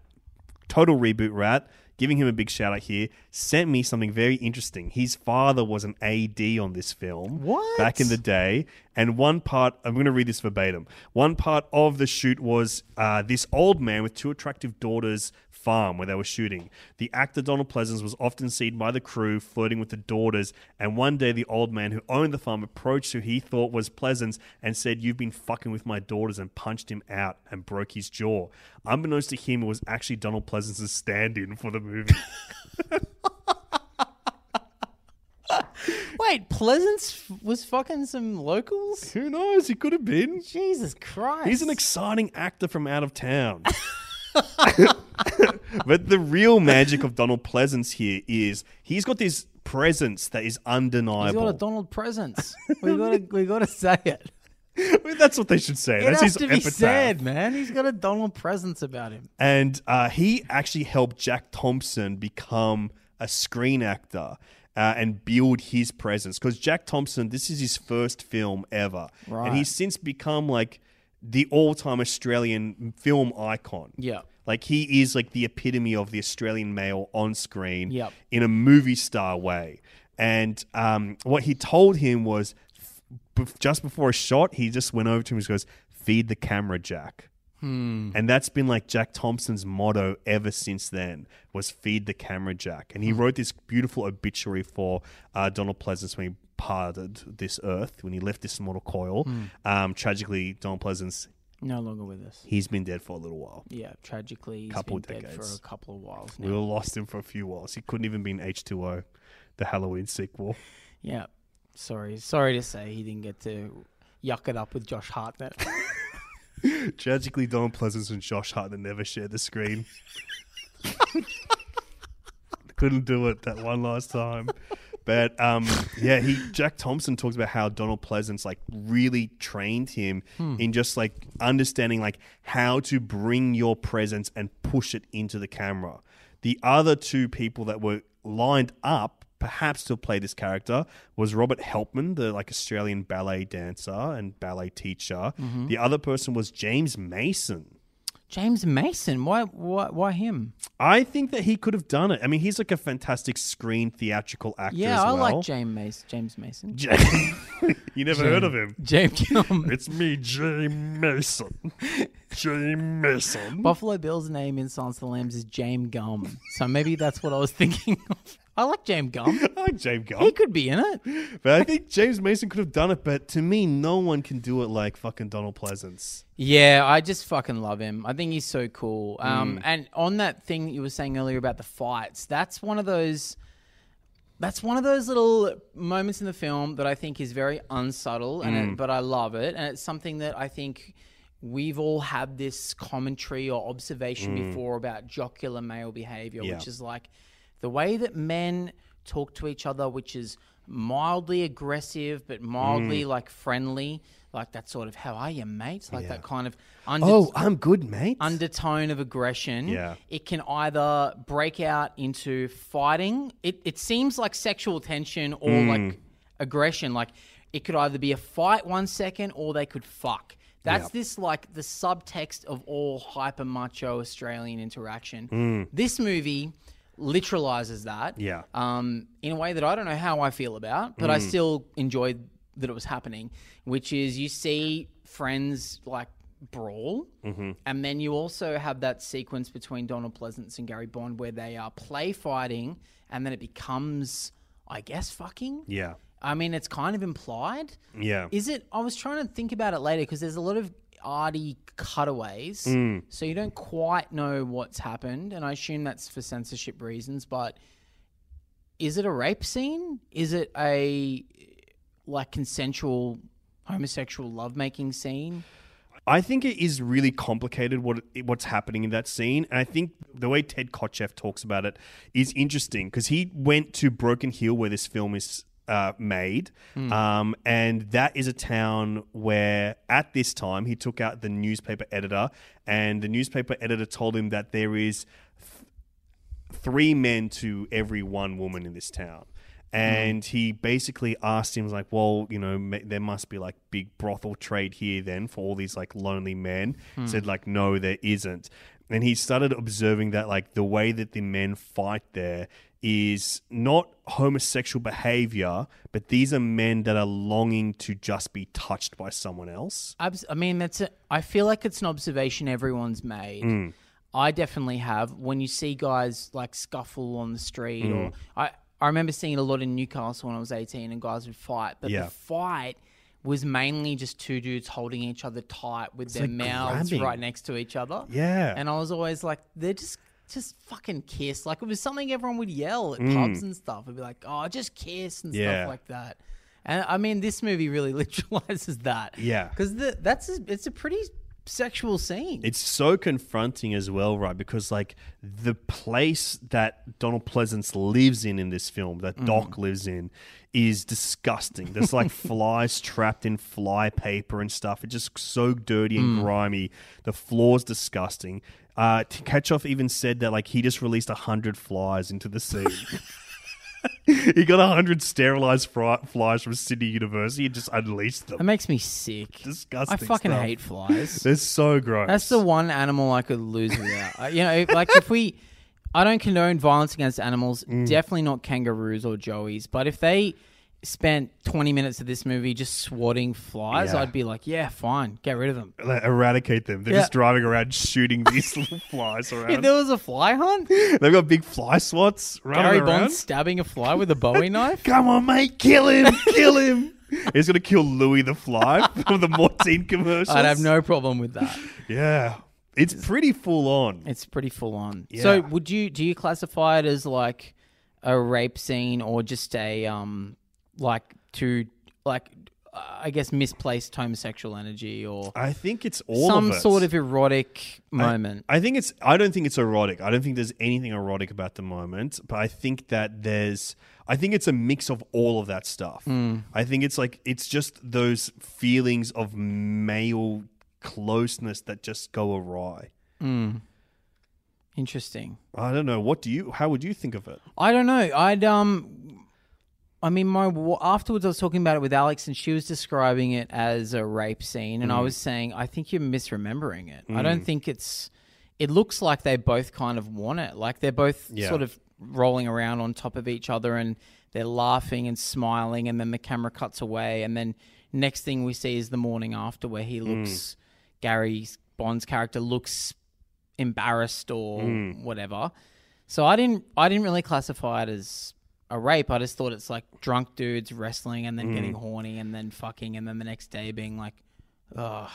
Total Reboot Rat, giving him a big shout out here, sent me something very interesting. His father was an AD on this film back in the day. And one part, I'm going to read this verbatim. One part of the shoot was this old man with two attractive daughters farm where they were shooting. The actor Donald Pleasence was often seen by the crew flirting with the daughters. And one day the old man who owned the farm approached who he thought was Pleasence and said, "You've been fucking with my daughters," and punched him out and broke his jaw. Unbeknownst to him, it was actually Donald Pleasence's stand-in for the movie. Wait, Pleasence was fucking some locals? Who knows? He could have been. Jesus Christ. He's an exciting actor from out of town. But the real magic of Donald Pleasence here is he's got this presence that is undeniable. He's got a Donald presence. We gotta say it. I mean, that's what they should say. That's his epitaph. It has to be said, man. He's got a Donald presence about him. And he actually helped Jack Thompson become a screen actor. And build his presence. Because Jack Thompson, this is his first film ever. Right. And he's since become like the all-time Australian film icon. Yeah. Like he is like the epitome of the Australian male on screen in a movie star way. And what he told him was just before a shot, he just went over to him and goes, "Feed the camera, Jack." And that's been like Jack Thompson's motto ever since then, was "Feed the camera, Jack." And he wrote this beautiful obituary for Donald Pleasence when he parted this earth, when he left this mortal coil. Tragically, Donald Pleasence no longer with us. He's been dead for a little while. Yeah, tragically, he's been dead for a couple of whiles now. We lost him for a few whiles. He couldn't even be in H2O, the Halloween sequel. Yeah, sorry to say he didn't get to yuck it up with Josh Hartnett. Tragically, Donald Pleasence and Josh Hartnett never shared the screen. Couldn't do it that one last time. But Jack Thompson talks about how Donald Pleasence like really trained him in just like understanding like how to bring your presence and push it into the camera. The other two people that were lined up perhaps to play this character was Robert Helpman, the like Australian ballet dancer and ballet teacher. The other person was James Mason. James Mason? Why him? I think that he could have done it. I mean, he's like a fantastic screen theatrical actor as well. Yeah, I like James Mason. You never heard of him? James. It's me, James Mason. James Mason. Buffalo Bill's name in Silence of the Lambs is James Gum. So maybe that's what I was thinking of. I like James Gum. He could be in it. But I think James Mason could have done it. But to me, no one can do it like fucking Donald Pleasence. Yeah, I just fucking love him. I think he's so cool. And on that thing you were saying earlier about the fights, that's one of those. That's one of those little moments in the film that I think is very unsubtle, but I love it. And it's something that I think we've all had this commentary or observation before about jocular male behavior, which is like the way that men talk to each other, which is mildly aggressive but mildly like friendly, like that sort of "how are you, mate?" like that kind of "I'm good, mate" undertone of aggression. Yeah. It can either break out into fighting. It seems like sexual tension or like aggression. Like it could either be a fight one second or they could fuck. That's this like the subtext of all hyper macho Australian interaction. This movie literalizes that in a way that I don't know how I feel about, but I still enjoyed that it was happening, which is you see friends like brawl. Mm-hmm. And then you also have that sequence between Donald Pleasence and Gary Bond where they are play fighting and then it becomes, I guess, fucking. Yeah. I mean, it's kind of implied. Yeah. Is it? I was trying to think about it later because there's a lot of arty cutaways. Mm. So you don't quite know what's happened. And I assume that's for censorship reasons. But is it a rape scene? Is it a like consensual homosexual lovemaking scene? I think it is really complicated what's happening in that scene. And I think the way Ted Kotcheff talks about it is interesting because he went to Broken Hill where this film is made. Mm. And that is a town where at this time he took out the newspaper editor and the newspaper editor told him that there is three men to every one woman in this town. And he basically asked him, like, well, you know, there must be like big brothel trade here then for all these like lonely men. Mm. Said like, no, there isn't. And he started observing that like the way that the men fight there is not homosexual behavior, but these are men that are longing to just be touched by someone else. I mean, I feel like it's an observation everyone's made. Mm. I definitely have. When you see guys like scuffle on the street or... I remember seeing it a lot in Newcastle when I was 18 and guys would fight. But the fight was mainly just two dudes holding each other tight with their mouths right next to each other. Yeah. And I was always like, they're just fucking kiss. Like it was something everyone would yell at pubs and stuff. It'd be like, oh, just kiss and stuff like that. And I mean, this movie really literalizes that. Yeah. Because it's a pretty sexual scene. It's so confronting as well, right? Because like the place that Donald Pleasence lives in this film, that Doc lives in, is disgusting. There's like flies trapped in fly paper and stuff. It's just so dirty and grimy. The floor's disgusting. Kotcheff even said that like he just released 100 flies into the sea. He got 100 sterilized flies from Sydney University and just unleashed them. That makes me sick. Disgusting. I fucking hate flies. They're so gross. That's the one animal I could lose without. You know, like I don't condone violence against animals. Definitely not kangaroos or joeys. But if they spent 20 minutes of this movie just swatting flies, I'd be like, yeah, fine, get rid of them. Like, eradicate them. They're just driving around shooting these little flies around. If there was a fly hunt. They've got big fly swats running around. Gary Bond stabbing a fly with a Bowie knife. Come on, mate, kill him, kill him. He's going to kill Louis the fly from the Mortine commercials. I'd have no problem with that. Yeah. It's pretty full on. Yeah. So do you classify it as like a rape scene or just a... I guess misplaced homosexual energy, or I think it's all some sort of erotic moment. I don't think it's erotic. I don't think there's anything erotic about the moment, but I think that I think it's a mix of all of that stuff. Mm. I think it's like it's just those feelings of male closeness that just go awry. Mm. Interesting. I don't know. How would you think of it? I don't know. I mean, afterwards I was talking about it with Alex and she was describing it as a rape scene and I was saying, I think you're misremembering it. I don't think it looks like they both kind of want it. Like they're both sort of rolling around on top of each other and they're laughing and smiling and then the camera cuts away and then next thing we see is the morning after where he looks, Gary Bond's character looks embarrassed or whatever. So I didn't really classify it as... a rape. I just thought it's like drunk dudes wrestling and then getting horny and then fucking and then the next day being like, oh,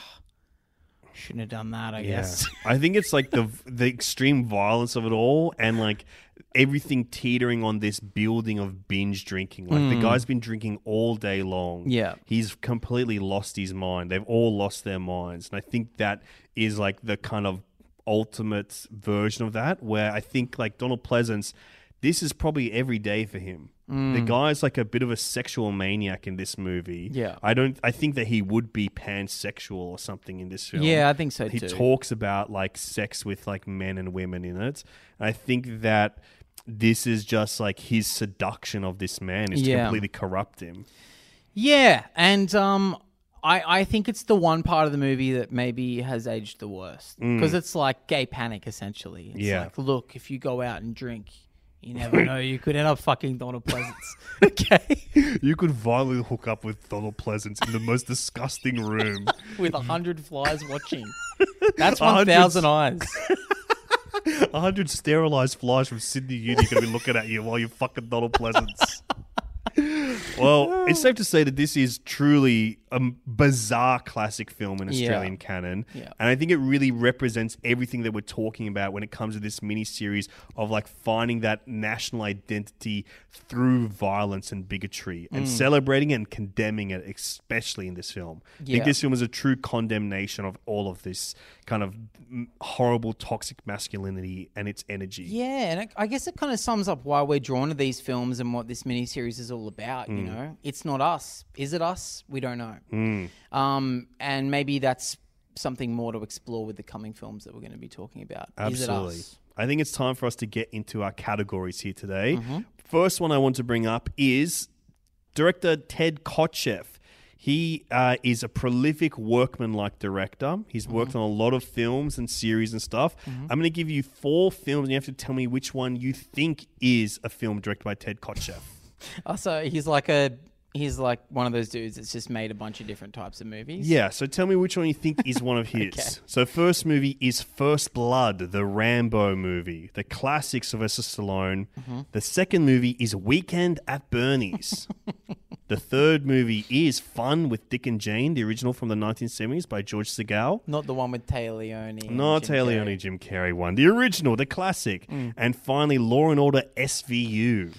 shouldn't have done that, I guess. I think it's like the extreme violence of it all and like everything teetering on this building of binge drinking. Like the guy's been drinking all day long. Yeah. He's completely lost his mind. They've all lost their minds. And I think that is like the kind of ultimate version of that where I think like Donald Pleasence... this is probably every day for him. The guy's like a bit of a sexual maniac in this movie. Yeah. I think that he would be pansexual or something in this film. Yeah, I think so too. He talks about like sex with like men and women in it. And I think that this is just like his seduction of this man is to completely corrupt him. Yeah, and I think it's the one part of the movie that maybe has aged the worst because it's like gay panic essentially. It's like, look, if you go out and drink... You never know. You could end up fucking Donald Pleasence. Okay? You could violently hook up with Donald Pleasence in the most disgusting room. With 100 flies watching. That's 1,000 eyes. 100 sterilized flies from Sydney Uni going to be looking at you while you're fucking Donald Pleasence. Well, it's safe to say that this is truly a bizarre classic film in Australian canon. Yeah. And I think it really represents everything that we're talking about when it comes to this mini-series of like finding that national identity through violence and bigotry and celebrating and condemning it, especially in this film. Yeah. I think this film is a true condemnation of all of this kind of horrible toxic masculinity and its energy. Yeah, and I guess it kind of sums up why we're drawn to these films and what this mini-series is all about, you know? It's not us. Is it us? We don't know. And maybe that's something more to explore with the coming films that we're going to be talking about. Absolutely. Is it us? I think it's time for us to get into our categories here today. First one I want to bring up is director Ted Kotcheff. He is a prolific workman-like director. He's worked on a lot of films and series and stuff. I'm going to give you four films and you have to tell me which one you think is a film directed by Ted Kotcheff. Also, he's like one of those dudes that's just made a bunch of different types of movies. Yeah, so tell me which one you think is one of his. Okay. So first movie is First Blood, the Rambo movie, the classic Sylvester Stallone. The second movie is Weekend at Bernie's. The third movie is Fun with Dick and Jane, the original from the 1970s by George Segal. Not the one with Taya Leone. Not Taya Leone, Jim Carrey one. The original, the classic. And finally, Law and Order SVU.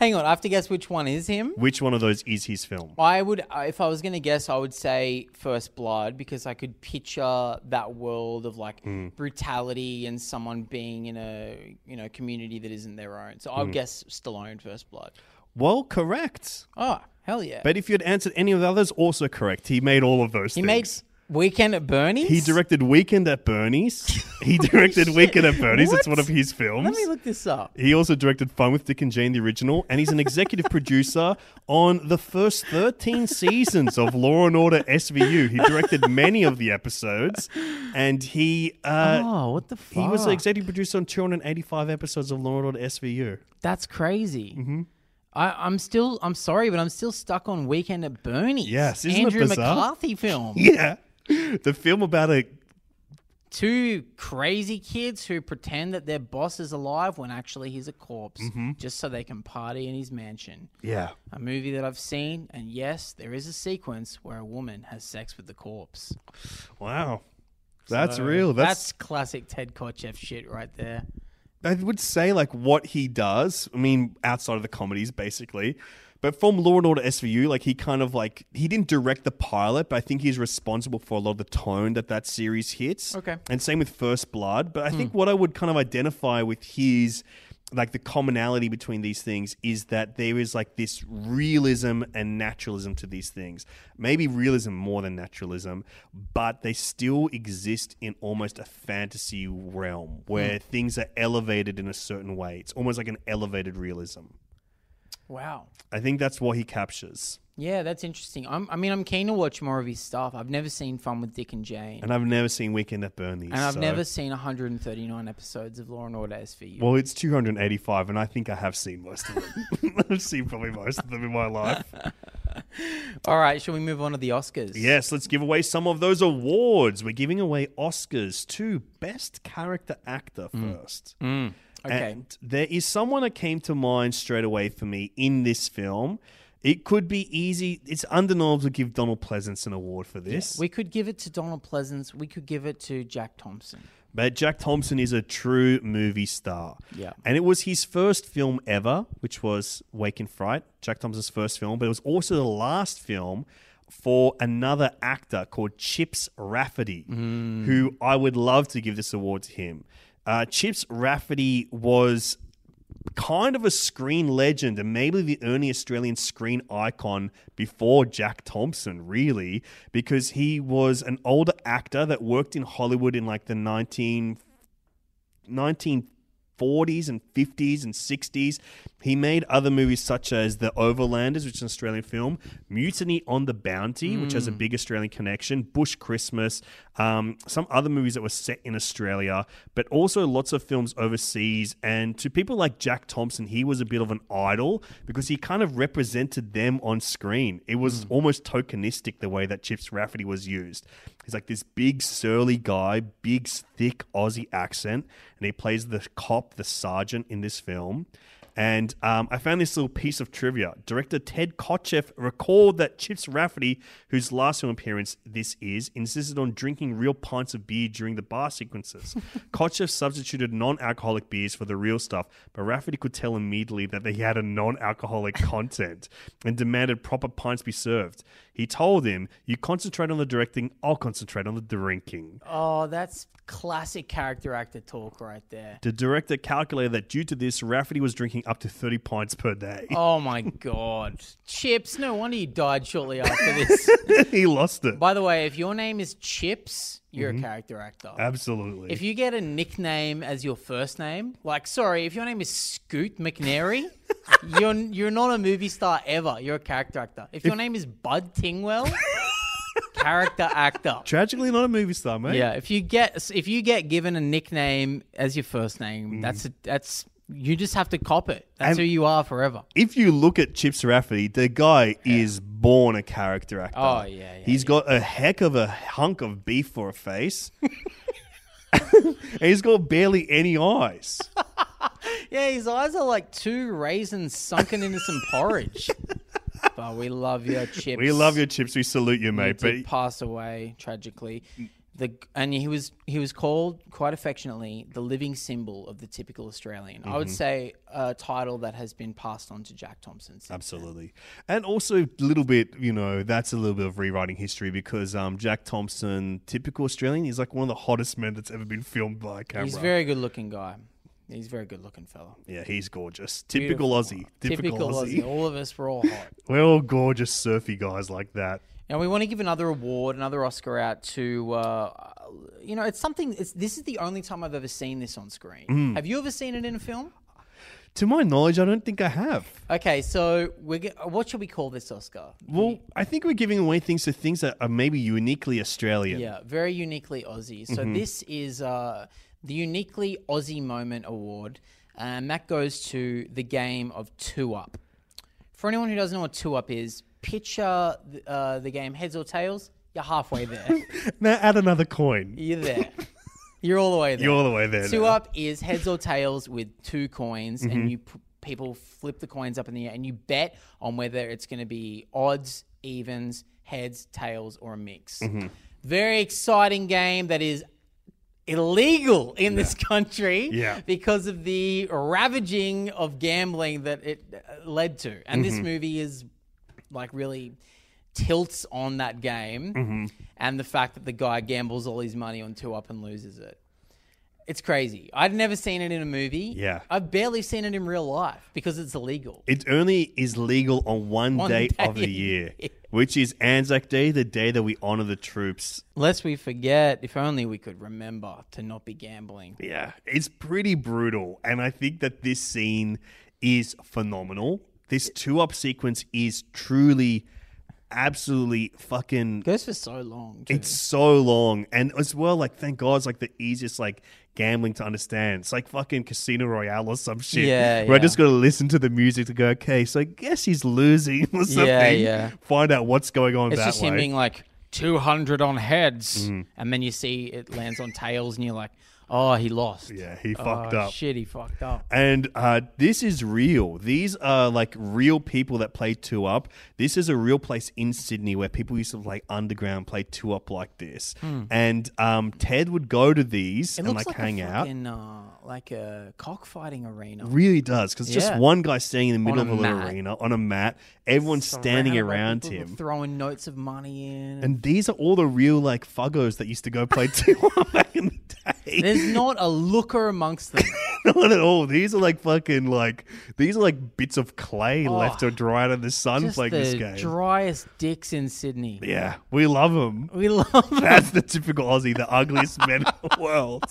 Hang on, I have to guess which one is him. Which one of those is his film? I would, if I was going to guess, I would say First Blood because I could picture that world of like brutality and someone being in a, you know, community that isn't their own. So I would guess Stallone, First Blood. Well, correct. Oh, hell yeah. But if you had answered any of the others, also correct. He made all of those things. Weekend at Bernie's? He directed Weekend at Bernie's. He directed Weekend at Bernie's. What? It's one of his films. Let me look this up. He also directed Fun with Dick and Jane, the original, and he's an executive producer on the first 13 seasons of Law and Order SVU. He directed many of the episodes, and he... oh, what the fuck? He was an executive producer on 285 episodes of Law and Order SVU. That's crazy. I'm sorry, but I'm still stuck on Weekend at Bernie's. Yes, isn't it bizarre? Andrew McCarthy film. Yeah. The film about two crazy kids who pretend that their boss is alive when actually he's a corpse just so they can party in his mansion. Yeah. A movie that I've seen, and yes, there is a sequence where a woman has sex with the corpse. Wow. That's real. That's classic Ted Kotcheff shit right there. I would say like what he does, I mean, outside of the comedies basically. But from Law & Order SVU, like he kind of like, he didn't direct the pilot, but I think he's responsible for a lot of the tone that series hits. Okay. And same with First Blood. But I think what I would kind of identify with his, like the commonality between these things is that there is like this realism and naturalism to these things. Maybe realism more than naturalism, but they still exist in almost a fantasy realm where things are elevated in a certain way. It's almost like an elevated realism. Wow. I think that's what he captures. Yeah, that's interesting. I'm keen to watch more of his stuff. I've never seen Fun with Dick and Jane. And I've never seen Weekend at Bernie's. And I've never seen 139 episodes of Law & Order SVU. Well, it's 285, and I think I have seen most of them. I've seen probably most of them in my life. All right, shall we move on to the Oscars? Yes, let's give away some of those awards. We're giving away Oscars to Best Character Actor first. Okay. And there is someone that came to mind straight away for me in this film. It could be easy. It's undeniable to give Donald Pleasence an award for this. Yeah, we could give it to Donald Pleasence. We could give it to Jack Thompson. But Jack Thompson is a true movie star. Yeah. And it was his first film ever, which was Wake in Fright, Jack Thompson's first film. But it was also the last film for another actor called Chips Rafferty, who I would love to give this award to him. Chips Rafferty was kind of a screen legend and maybe the only Australian screen icon before Jack Thompson, really, because he was an older actor that worked in Hollywood in like the 1940s and 50s and 60s. He made other movies such as The Overlanders, which is an Australian film, Mutiny on the Bounty, which has a big Australian connection, Bush Christmas, some other movies that were set in Australia, but also lots of films overseas. And to people like Jack Thompson, he was a bit of an idol because he kind of represented them on screen. It was almost tokenistic the way that Chips Rafferty was used. He's like this big surly guy, big thick Aussie accent, and he plays the cop, the sergeant in this film. And I found this little piece of trivia. Director Ted Kotcheff recalled that Chips Rafferty, whose last film appearance this is, insisted on drinking real pints of beer during the bar sequences. Kotcheff substituted non-alcoholic beers for the real stuff, but Rafferty could tell immediately that they had a non-alcoholic content and demanded proper pints be served. He told him, "You concentrate on the directing, I'll concentrate on the drinking." Oh, that's classic character actor talk right there. The director calculated that due to this, Rafferty was drinking up to 30 pints per day. Oh my God. Chips, no wonder he died shortly after this. He lost it. By the way, if your name is Chips, you're a character actor. Absolutely. If you get a nickname as your first name, like, sorry, if your name is Scoot McNairy, you're not a movie star ever. You're a character actor. If your name is Bud Tingwell, character actor. Tragically not a movie star, mate. Yeah, if you get given a nickname as your first name, that's you just have to cop it. That's who you are forever. If you look at Chips Rafferty, the guy is born a character actor. Oh, yeah. He's got a heck of a hunk of beef for a face. And he's got barely any eyes. Yeah, his eyes are like two raisins sunken into some porridge. But we love your Chips. We love your Chips. We salute you, mate. But he passed away tragically. And he was called quite affectionately the living symbol of the typical Australian. I would say a title that has been passed on to Jack Thompson. Absolutely, then. And also a little bit, that's a little bit of rewriting history because Jack Thompson, typical Australian, he's like one of the hottest men that's ever been filmed by a camera. He's a very good-looking guy. He's a very good-looking fella. Yeah, he's gorgeous. Typical Aussie. Typical Aussie. All of us were all hot. We're all gorgeous, surfy guys like that. Now, we want to give another Oscar out to, it's something. This is the only time I've ever seen this on screen. Have you ever seen it in a film? To my knowledge, I don't think I have. Okay, so what should we call this Oscar? Well, I think we're giving away things to things that are maybe uniquely Australian. Yeah, very uniquely Aussie. So this is the Uniquely Aussie Moment Award, and that goes to the game of 2-Up. For anyone who doesn't know what 2-Up is, picture the game heads or tails. You're halfway there. Now add another coin. You're there. You're all the way there. You're all the way there. 2-Up is heads or tails with two coins, and you people flip the coins up in the air, and you bet on whether it's going to be odds, evens, heads, tails, or a mix. Very exciting game that is illegal in this country because of the ravaging of gambling that it led to. And this movie is like really tilts on that game and the fact that the guy gambles all his money on 2-Up and loses it. It's crazy. I'd never seen it in a movie. Yeah. I've barely seen it in real life because it's illegal. It only is legal on one date of the year, which is Anzac Day, the day that we honor the troops. Lest we forget, if only we could remember to not be gambling. Yeah, it's pretty brutal. And I think that this scene is phenomenal. This 2-Up sequence is truly, absolutely fucking... goes for so long, too. It's so long. And as well, like, thank God, it's like the easiest, like, gambling to understand. It's like fucking Casino Royale or some shit. Yeah, where I just got to listen to the music to go, okay, so I guess he's losing or something. Yeah. Find out what's going on that way. It's just him being like, 200 on heads. And then you see it lands on tails and you're like... oh, he lost. Yeah, he fucked up. Shit, he fucked up. And this is real. These are like real people that play 2-Up. This is a real place in Sydney where people used to like underground play 2-Up like this. And Ted would go to these and like hang out. It looks like like a cockfighting arena. Really does, because just one guy standing in the middle of a little arena on a mat. Everyone's standing around him, throwing notes of money in. And these are all the real like fuggos that used to go play 2-Up back in the day. There's not a looker amongst them. Not at all. These are like fucking like these are like bits of clay left or dried in the sun playing this game. Driest dicks in Sydney. Yeah, we love them. We love them. That's the typical Aussie, the ugliest men in the world.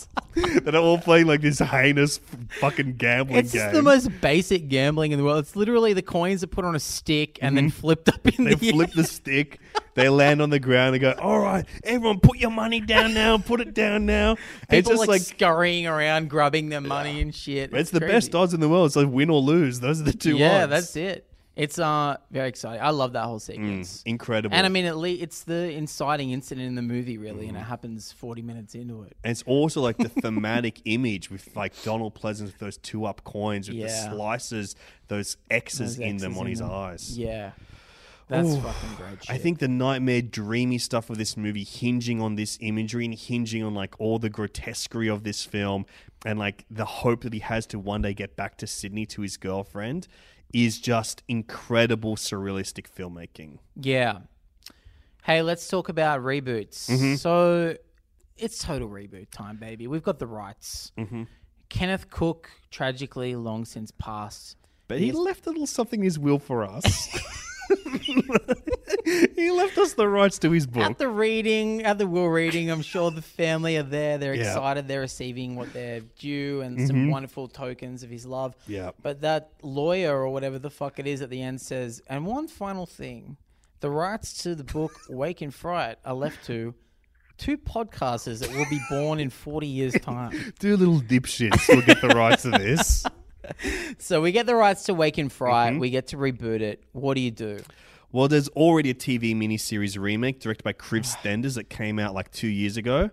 That are all playing like this heinous fucking gambling game. It's the most basic gambling in the world. It's literally the coins are put on a stick and then flipped up in the air. They flip the stick. They land on the ground and go, all right, everyone put your money down now, put it down now. People it's just like scurrying around, grubbing their money and shit. It's the crazy. Best odds in the world. It's like win or lose. Those are the two odds. Yeah, that's it. It's very exciting. I love that whole sequence. Incredible. And I mean, at least it's the inciting incident in the movie, really, and it happens 40 minutes into it. And it's also like the thematic image with like Donald Pleasence with those two up coins with the slices, those X's in them on his eyes. Yeah. That's fucking great shit. I think the nightmare dreamy stuff of this movie hinging on this imagery and hinging on like all the grotesquerie of this film and like the hope that he has to one day get back to Sydney to his girlfriend is just incredible surrealistic filmmaking. Yeah. Hey, let's talk about reboots. So it's total reboot time, baby. We've got the rights. Kenneth Cook, tragically long since passed. But he left a little something in his will for us. He left us the rights to his book. At the will reading, I'm sure the family are there. They're excited. They're receiving what they're due and some wonderful tokens of his love. Yeah. But that lawyer or whatever the fuck it is at the end says, and one final thing, the rights to the book Wake in Fright are left to two podcasters that will be born in 40 years' time. Two little dipshits will get the rights to this. So we get the rights to Wake in Fright. We get to reboot it. What do you do? Well, there's already a TV miniseries remake directed by Kriv Stenders that came out like 2 years ago.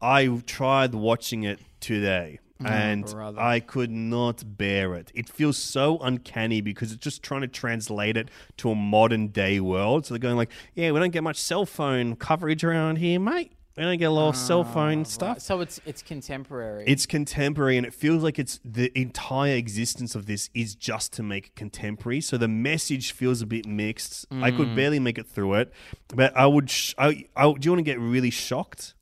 I tried watching it today and I could not bear it. It feels so uncanny because it's just trying to translate it to a modern day world. So they're going like, yeah, we don't get much cell phone coverage around here, mate. We don't get a lot of cell phone stuff. So it's contemporary. It's contemporary, and it feels like it's the entire existence of this is just to make it contemporary. So the message feels a bit mixed. I could barely make it through it. But I would. Do you want to get really shocked?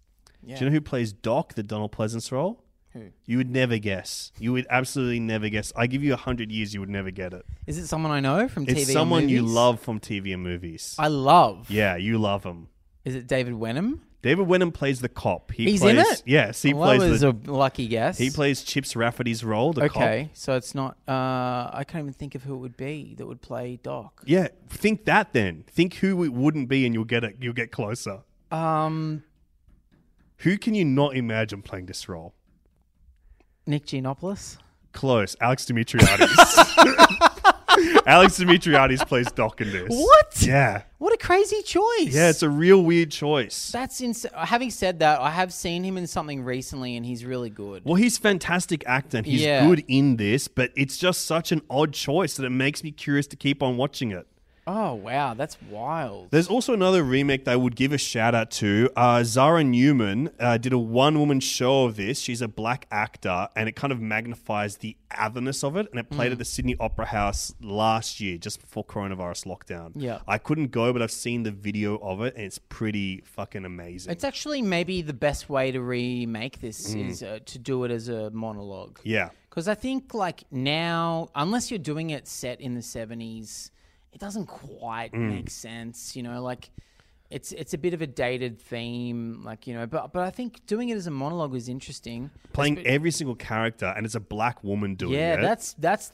Yeah. Do you know who plays Doc, the Donald Pleasence role? Who? You would never guess. You would absolutely never guess. I give you 100 years, you would never get it. Is it someone I know from TV and movies? It's someone you love from TV and movies. I love. Yeah, you love him. Is it David Wenham? David Wenham plays the cop. He's in it? Yes, that was a lucky guess. He plays Chips Rafferty's role, the cop. Okay, so it's not... I can't even think of who it would be that would play Doc. Yeah, think that then. Think who it wouldn't be and you'll get it. You'll get closer. Who can you not imagine playing this role? Nick Giannopoulos? Close. Alex Dimitriadis. Alex Dimitriadis plays Doc in this. What? Yeah. What a crazy choice. Yeah, it's a real weird choice. That's insane. Having said that, I have seen him in something recently and he's really good. Well, he's fantastic actor and he's good in this, but it's just such an odd choice that it makes me curious to keep on watching it. Oh, wow. That's wild. There's also another remake that I would give a shout out to. Zara Newman did a one-woman show of this. She's a black actor, and it kind of magnifies the otherness of it. And it played at the Sydney Opera House last year, just before coronavirus lockdown. Yeah, I couldn't go, but I've seen the video of it, and it's pretty fucking amazing. It's actually maybe the best way to remake this is to do it as a monologue. Yeah. Because I think like now, unless you're doing it set in the 70s, it doesn't quite make sense, you know, like it's a bit of a dated theme, like, you know, but I think doing it as a monologue is interesting. Playing every single character, and it's a black woman doing it. Yeah, that's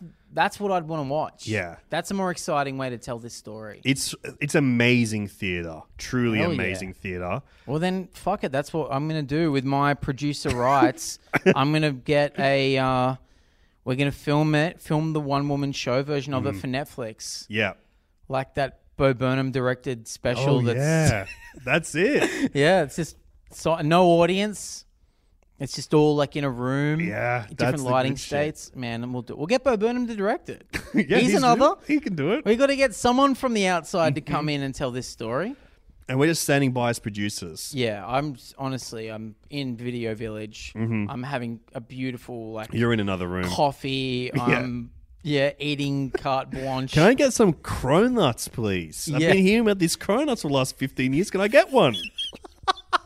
what I'd want to watch. Yeah. That's a more exciting way to tell this story. It's amazing theatre. Truly amazing theatre. Well, then, fuck it. That's what I'm going to do with my producer rights. I'm going to get a... we're going to film the one-woman show version of it for Netflix. Yeah. Like that Bo Burnham-directed special. That's it. Yeah, it's just no audience. It's just all like in a room. Yeah, different lighting states. Shit. Man, and we'll get Bo Burnham to direct it. Yeah, he's another. He can do it. We've got to get someone from the outside to come in and tell this story. And we're just standing by as producers. Yeah, I'm in Video Village. I'm having a beautiful you're in another room. Coffee. I'm eating carte blanche. Can I get some cronuts, please? I've been hearing about these cronuts for the last 15 years. Can I get one?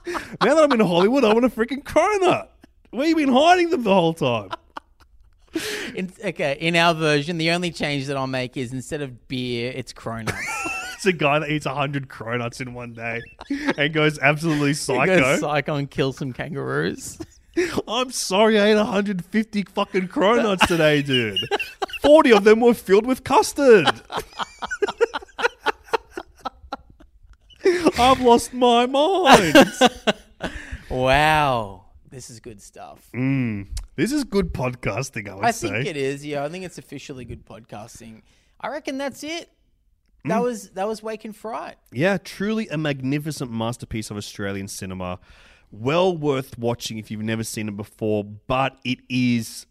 Now that I'm in Hollywood, I want a freaking cronut. Where have you been hiding them the whole time? In our version, the only change that I'll make is instead of beer, it's cronuts. It's a guy that eats 100 cronuts in one day and goes absolutely psycho. He goes psycho and kills some kangaroos. I'm sorry, I ate 150 fucking cronuts today, dude. 40 of them were filled with custard. I've lost my mind. Wow. This is good stuff. This is good podcasting, I would say. I think it is. Yeah, I think it's officially good podcasting. I reckon that's it. That was Wake in Fright. Yeah, truly a magnificent masterpiece of Australian cinema. Well worth watching if you've never seen it before, but it is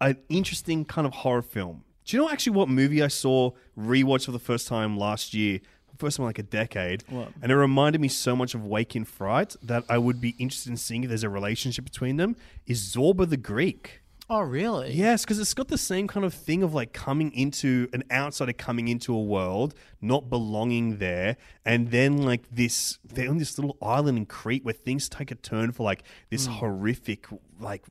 an interesting kind of horror film. Do you know actually what movie I saw rewatched for the first time last year? First time in like a decade. What? And it reminded me so much of Wake in Fright that I would be interested in seeing if there's a relationship between them, is Zorba the Greek. Oh, really? Yes, because it's got the same kind of thing of like coming into an outsider, coming into a world, not belonging there, and then like this, they're on this little island in Crete where things take a turn for like this horrific, like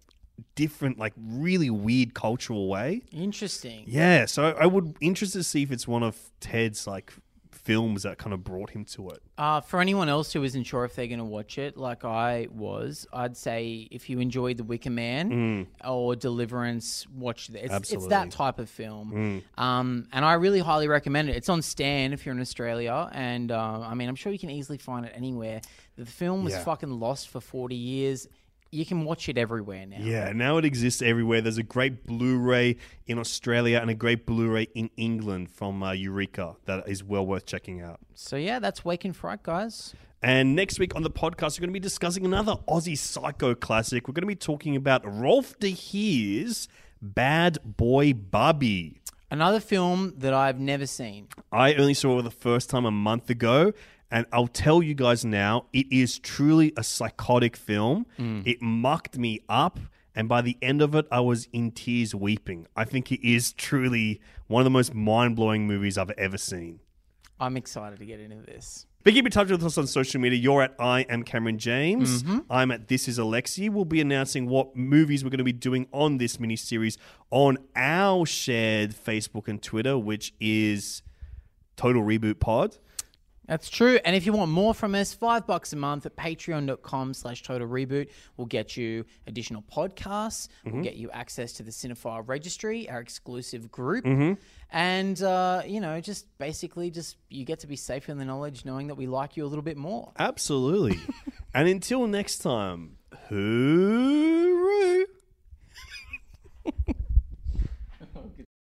different, like really weird cultural way. Interesting. Yeah, so I would be interested to see if it's one of Ted's like films that kind of brought him to it. For anyone else who isn't sure if they're going to watch it, like I was, I'd say if you enjoyed The Wicker Man or Deliverance, watch it. It's that type of film. And I really highly recommend it. It's on Stan if you're in Australia. And I mean, I'm sure you can easily find it anywhere. The film was fucking lost for 40 years. You can watch it everywhere now. Yeah, now it exists everywhere. There's a great Blu-ray in Australia and a great Blu-ray in England from Eureka that is well worth checking out. So yeah, that's Wake in Fright, guys. And next week on the podcast, we're going to be discussing another Aussie psycho classic. We're going to be talking about Rolf de Heer's Bad Boy Barbie. Another film that I've never seen. I only saw it the first time a month ago. And I'll tell you guys now, it is truly a psychotic film. It mucked me up. And by the end of it, I was in tears weeping. I think it is truly one of the most mind-blowing movies I've ever seen. I'm excited to get into this. But keep in touch with us on social media. You're at I Am Cameron James. I'm at This Is Alexi. We'll be announcing what movies we're going to be doing on this miniseries on our shared Facebook and Twitter, which is Total Reboot Pod. That's true. And if you want more from us, $5 a month at patreon.com/totalreboot will get you additional podcasts. We'll get you access to the Cinephile Registry, our exclusive group. And, you know, just basically just you get to be safe in the knowledge knowing that we like you a little bit more. Absolutely. And until next time, who...